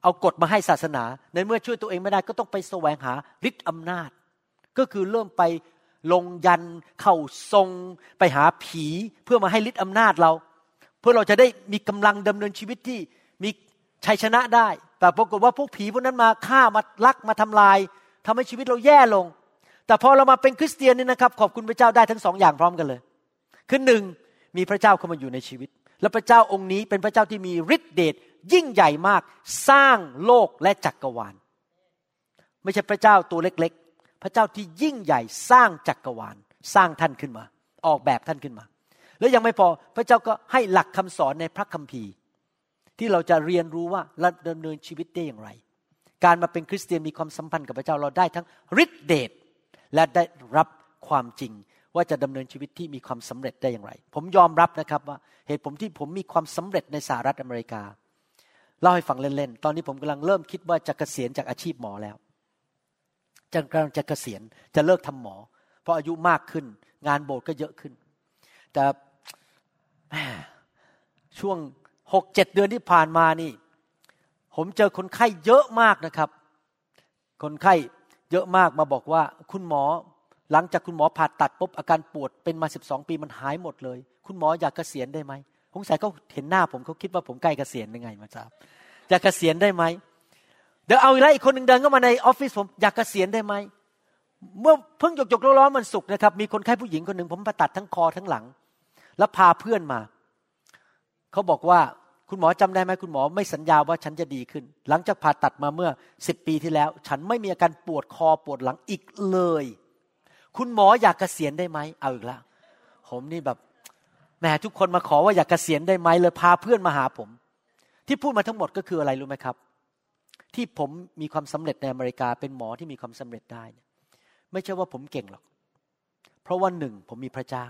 เอากฎมาให้ศาสนาในเมื่อช่วยตัวเองไม่ได้ก็ต้องไปแสวงหาฤทธิ์อำนาจก็คือเริ่มไปลงยันเข้าทรงไปหาผีเพื่อมาให้ฤทธิ์อำนาจเราเพื่อเราจะได้มีกำลังดำเนินชีวิตที่มีชัยชนะได้แต่ปรากฏว่าพวกผีพวกนั้นมาฆ่ามาลักมาทำลายทำให้ชีวิตเราแย่ลงแต่พอเรามาเป็นคริสเตียนนี่นะครับขอบคุณพระเจ้าได้ทั้งสองอย่างพร้อมกันเลยคือหนึ่งมีพระเจ้าเข้ามาอยู่ในชีวิตและพระเจ้าองค์นี้เป็นพระเจ้าที่มีฤทธิเดชยิ่งใหญ่มากสร้างโลกและจักรวาลไม่ใช่พระเจ้าตัวเล็กๆพระเจ้าที่ยิ่งใหญ่สร้างจักรวาลสร้างท่านขึ้นมาออกแบบท่านขึ้นมาและยังไม่พอพระเจ้าก็ให้หลักคำสอนในพระคัมภีร์ที่เราจะเรียนรู้ว่าเราดำเนินชีวิตได้อย่างไรการมาเป็นคริสเตียนมีความสัมพันธ์กับพระเจ้าเราได้ทั้งฤทธิเดชและได้รับความจริงว่าจะดำเนินชีวิตที่มีความสำเร็จได้อย่างไรผมยอมรับนะครับว่าเหตุผลที่ผมมีความสำเร็จในสหรัฐอเมริกาเล่าให้ฟังเล่นๆตอนนี้ผมกำลังเริ่มคิดว่าจะเกษียณจากอาชีพหมอแล้วกำลังจะเกษียณจะเลิกทำหมอเพราะอายุมากขึ้นงานโบสถ์ก็เยอะขึ้นแต่ช่วง 6-7 เดือนที่ผ่านมานี่ผมเจอคนไข้เยอะมากนะครับคนไข้เยอะมากมาบอกว่าคุณหมอหลังจากคุณหมอผ่าตัดปุ๊บอาการปวดเป็นมา12ปีมันหายหมดเลยคุณหมออยากเกษียณได้ไหมสงสัยเขาเห็นหน้าผมเขาคิดว่าผมใกล้เกษียณยังไงมาจ้าอยากเกษียณได้ไหมเดี๋ยวเอาอีกคนหนึ่งเดินเข้ามาในออฟฟิศผมอยากเกษียณได้ไหมเมื่อเพิ่งหยกร้อนมันสุกนะครับมีคนไข้ผู้หญิงคนหนึ่งผมผ่าตัดทั้งคอทั้งหลังแล้วพาเพื่อนมาเขาบอกว่าคุณหมอจำได้ไหมคุณหมอไม่สัญญาว่าฉันจะดีขึ้นหลังจากผ่าตัดมาเมื่อ10ปีที่แล้วฉันไม่มีอาการปวดคอปวดหลังอีกเลยคุณหมออยากเกษียณได้ไหมเอาอีกละผมนี่แบบแหมทุกคนมาขอว่าอยากเกษียณได้ไหมเลยพาเพื่อนมาหาผมที่พูดมาทั้งหมดก็คืออะไรรู้ไหมครับที่ผมมีความสำเร็จในอเมริกาเป็นหมอที่มีความสำเร็จได้ไม่ใช่ว่าผมเก่งหรอกเพราะว่าหนึ่งผมมีพระเจ้า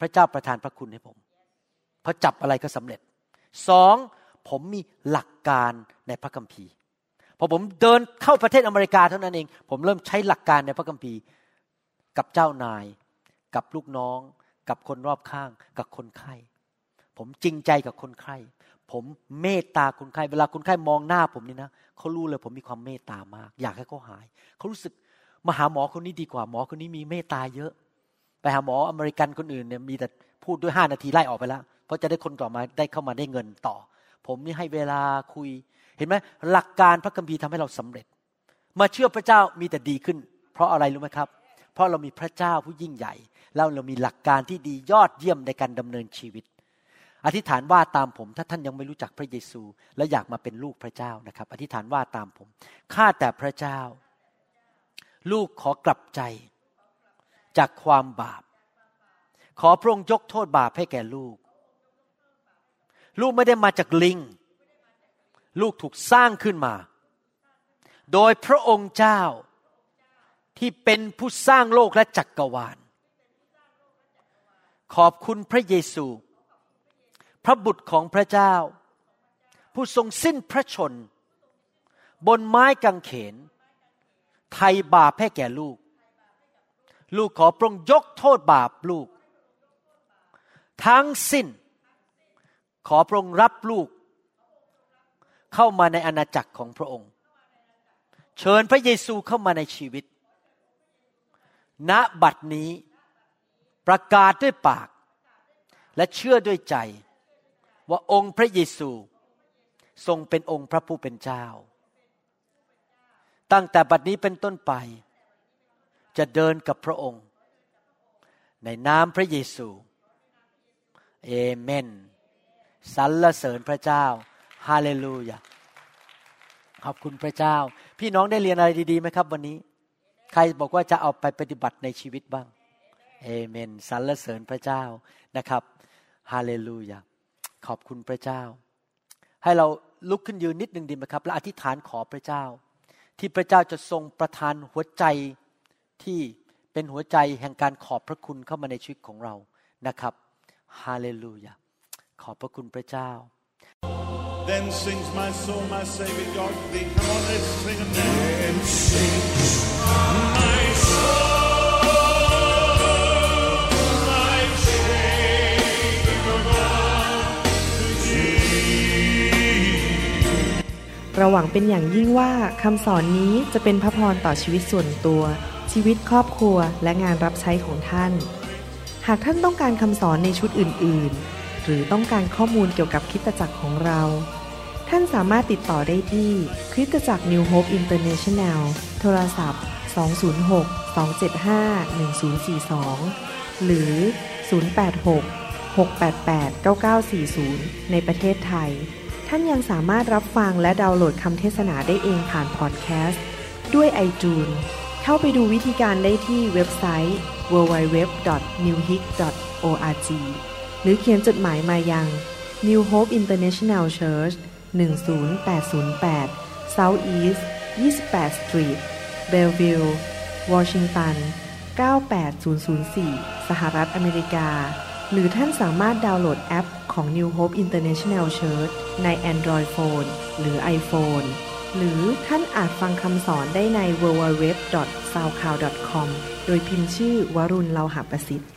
พระเจ้าประทานพระคุณให้ผมพอจับอะไรก็สำเร็จสองผมมีหลักการในพระคัมภีร์พอผมเดินเข้าประเทศอเมริกาเท่านั้นเองผมเริ่มใช้หลักการในพระคัมภีร์ กับเจ้านายกับลูกน้องกับคนรอบข้างกับคนไข้ผมจริงใจกับคนไข้ผมเมตตาคนไข้เวลาคนไข้มองหน้าผมนี่นะเขารู้เลยผมมีความเมตตามากอยากให้เขาหายเขารู้สึกมาหาหมอคนนี้ดีกว่าหมอคนนี้มีเมตตาเยอะไปหาหมออเมริกันคนอื่นเนี่ยมีแต่พูดด้วย5นาทีไล่ออกไปแล้วเพราะจะได้คนต่อมาได้เข้ามาได้เงินต่อผมนี่ให้เวลาคุยเห็นไหมหลักการพระคัมภีร์ทำให้เราสำเร็จมาเชื่อพระเจ้ามีแต่ดีขึ้นเพราะอะไรรู้ไหมครับเพราะเรามีพระเจ้าผู้ยิ่งใหญ่แล้วเรามีหลักการที่ดียอดเยี่ยมในการดำเนินชีวิตอธิษฐานว่าตามผมถ้าท่านยังไม่รู้จักพระเยซูและอยากมาเป็นลูกพระเจ้านะครับอธิษฐานว่าตามผมข้าแต่พระเจ้าลูกขอกลับใจจากความบาปขอพระองค์ยกโทษบาปให้แก่ลูกลูกไม่ได้มาจากลิงลูกถูกสร้างขึ้นมาโดยพระองค์เจ้าที่เป็นผู้สร้างโลกและจักรวาลขอบคุณพระเยซูพระบุตรของพระเจ้าผู้ทรงสิ้นพระชนบนไม้กางเขนไถ่บาปให้แก่ลูกลูกขอพระองค์ยกโทษบาปลูกทั้งสิ้นขอพระองค์รับลูกเข้ามาในอาณาจักรของพระองค์เชิญพระเยซูเข้ามาในชีวิตณบัดนี้ประกาศด้วยปากและเชื่อด้วยใจว่าองค์พระเยซูทรงเป็นองค์พระผู้เป็นเจ้าตั้งแต่บัดนี้เป็นต้นไปจะเดินกับพระองค์ในนามพระเยซูเอเมนสรรเสริญพระเจ้าฮาเลลูยาขอบคุณพระเจ้าพี่น้องได้เรียนอะไรดีๆไหมครับวันนี้ใครบอกว่าจะเอาไปปฏิบัติในชีวิตบ้างเอเมนสรรเสริญพระเจ้านะครับฮาเลลูยาขอบคุณพระเจ้าให้เราลุกขึ้นยืนนิดนึงดีไหมครับและอธิษฐานขอพระเจ้าที่พระเจ้าจะทรงประทานหัวใจที่เป็นหัวใจแห่งการขอบพระคุณเข้ามาในชีวิตของเรานะครับฮาเลลูยาขอบพระคุณพระเจ้า Then sings my soul my Savior God to thee Come on let's sing it now Then sings my soulเราหวังเป็นอย่างยิ่งว่าคำสอนนี้จะเป็นพระพรต่อชีวิตส่วนตัวชีวิตครอบครัวและงานรับใช้ของท่านหากท่านต้องการคำสอนในชุดอื่นๆหรือต้องการข้อมูลเกี่ยวกับคริสตจักรของเราท่านสามารถติดต่อได้ที่คริสตจักร New Hope International โทรศัพท์ 206-275-1042 หรือ 086-688-9940 ในประเทศไทยท่านยังสามารถรับฟังและดาวน์โหลดคำเทศนาได้เองผ่านพอดแคสต์ด้วย iTunes เข้าไปดูวิธีการได้ที่เว็บไซต์ www.newhope.org หรือเขียนจดหมายมายัง New Hope International Church 10808 South East 28 Street Bellevue Washington 98004 สหรัฐอเมริกาหรือท่านสามารถดาวน์โหลดแอปของ New Hope International Church ใน Android Phone หรือ iPhone หรือท่านอาจฟังคำสอนได้ใน www.soundcloud.com โดยพิมพ์ชื่อวรุณเลาหะประสิทธิ์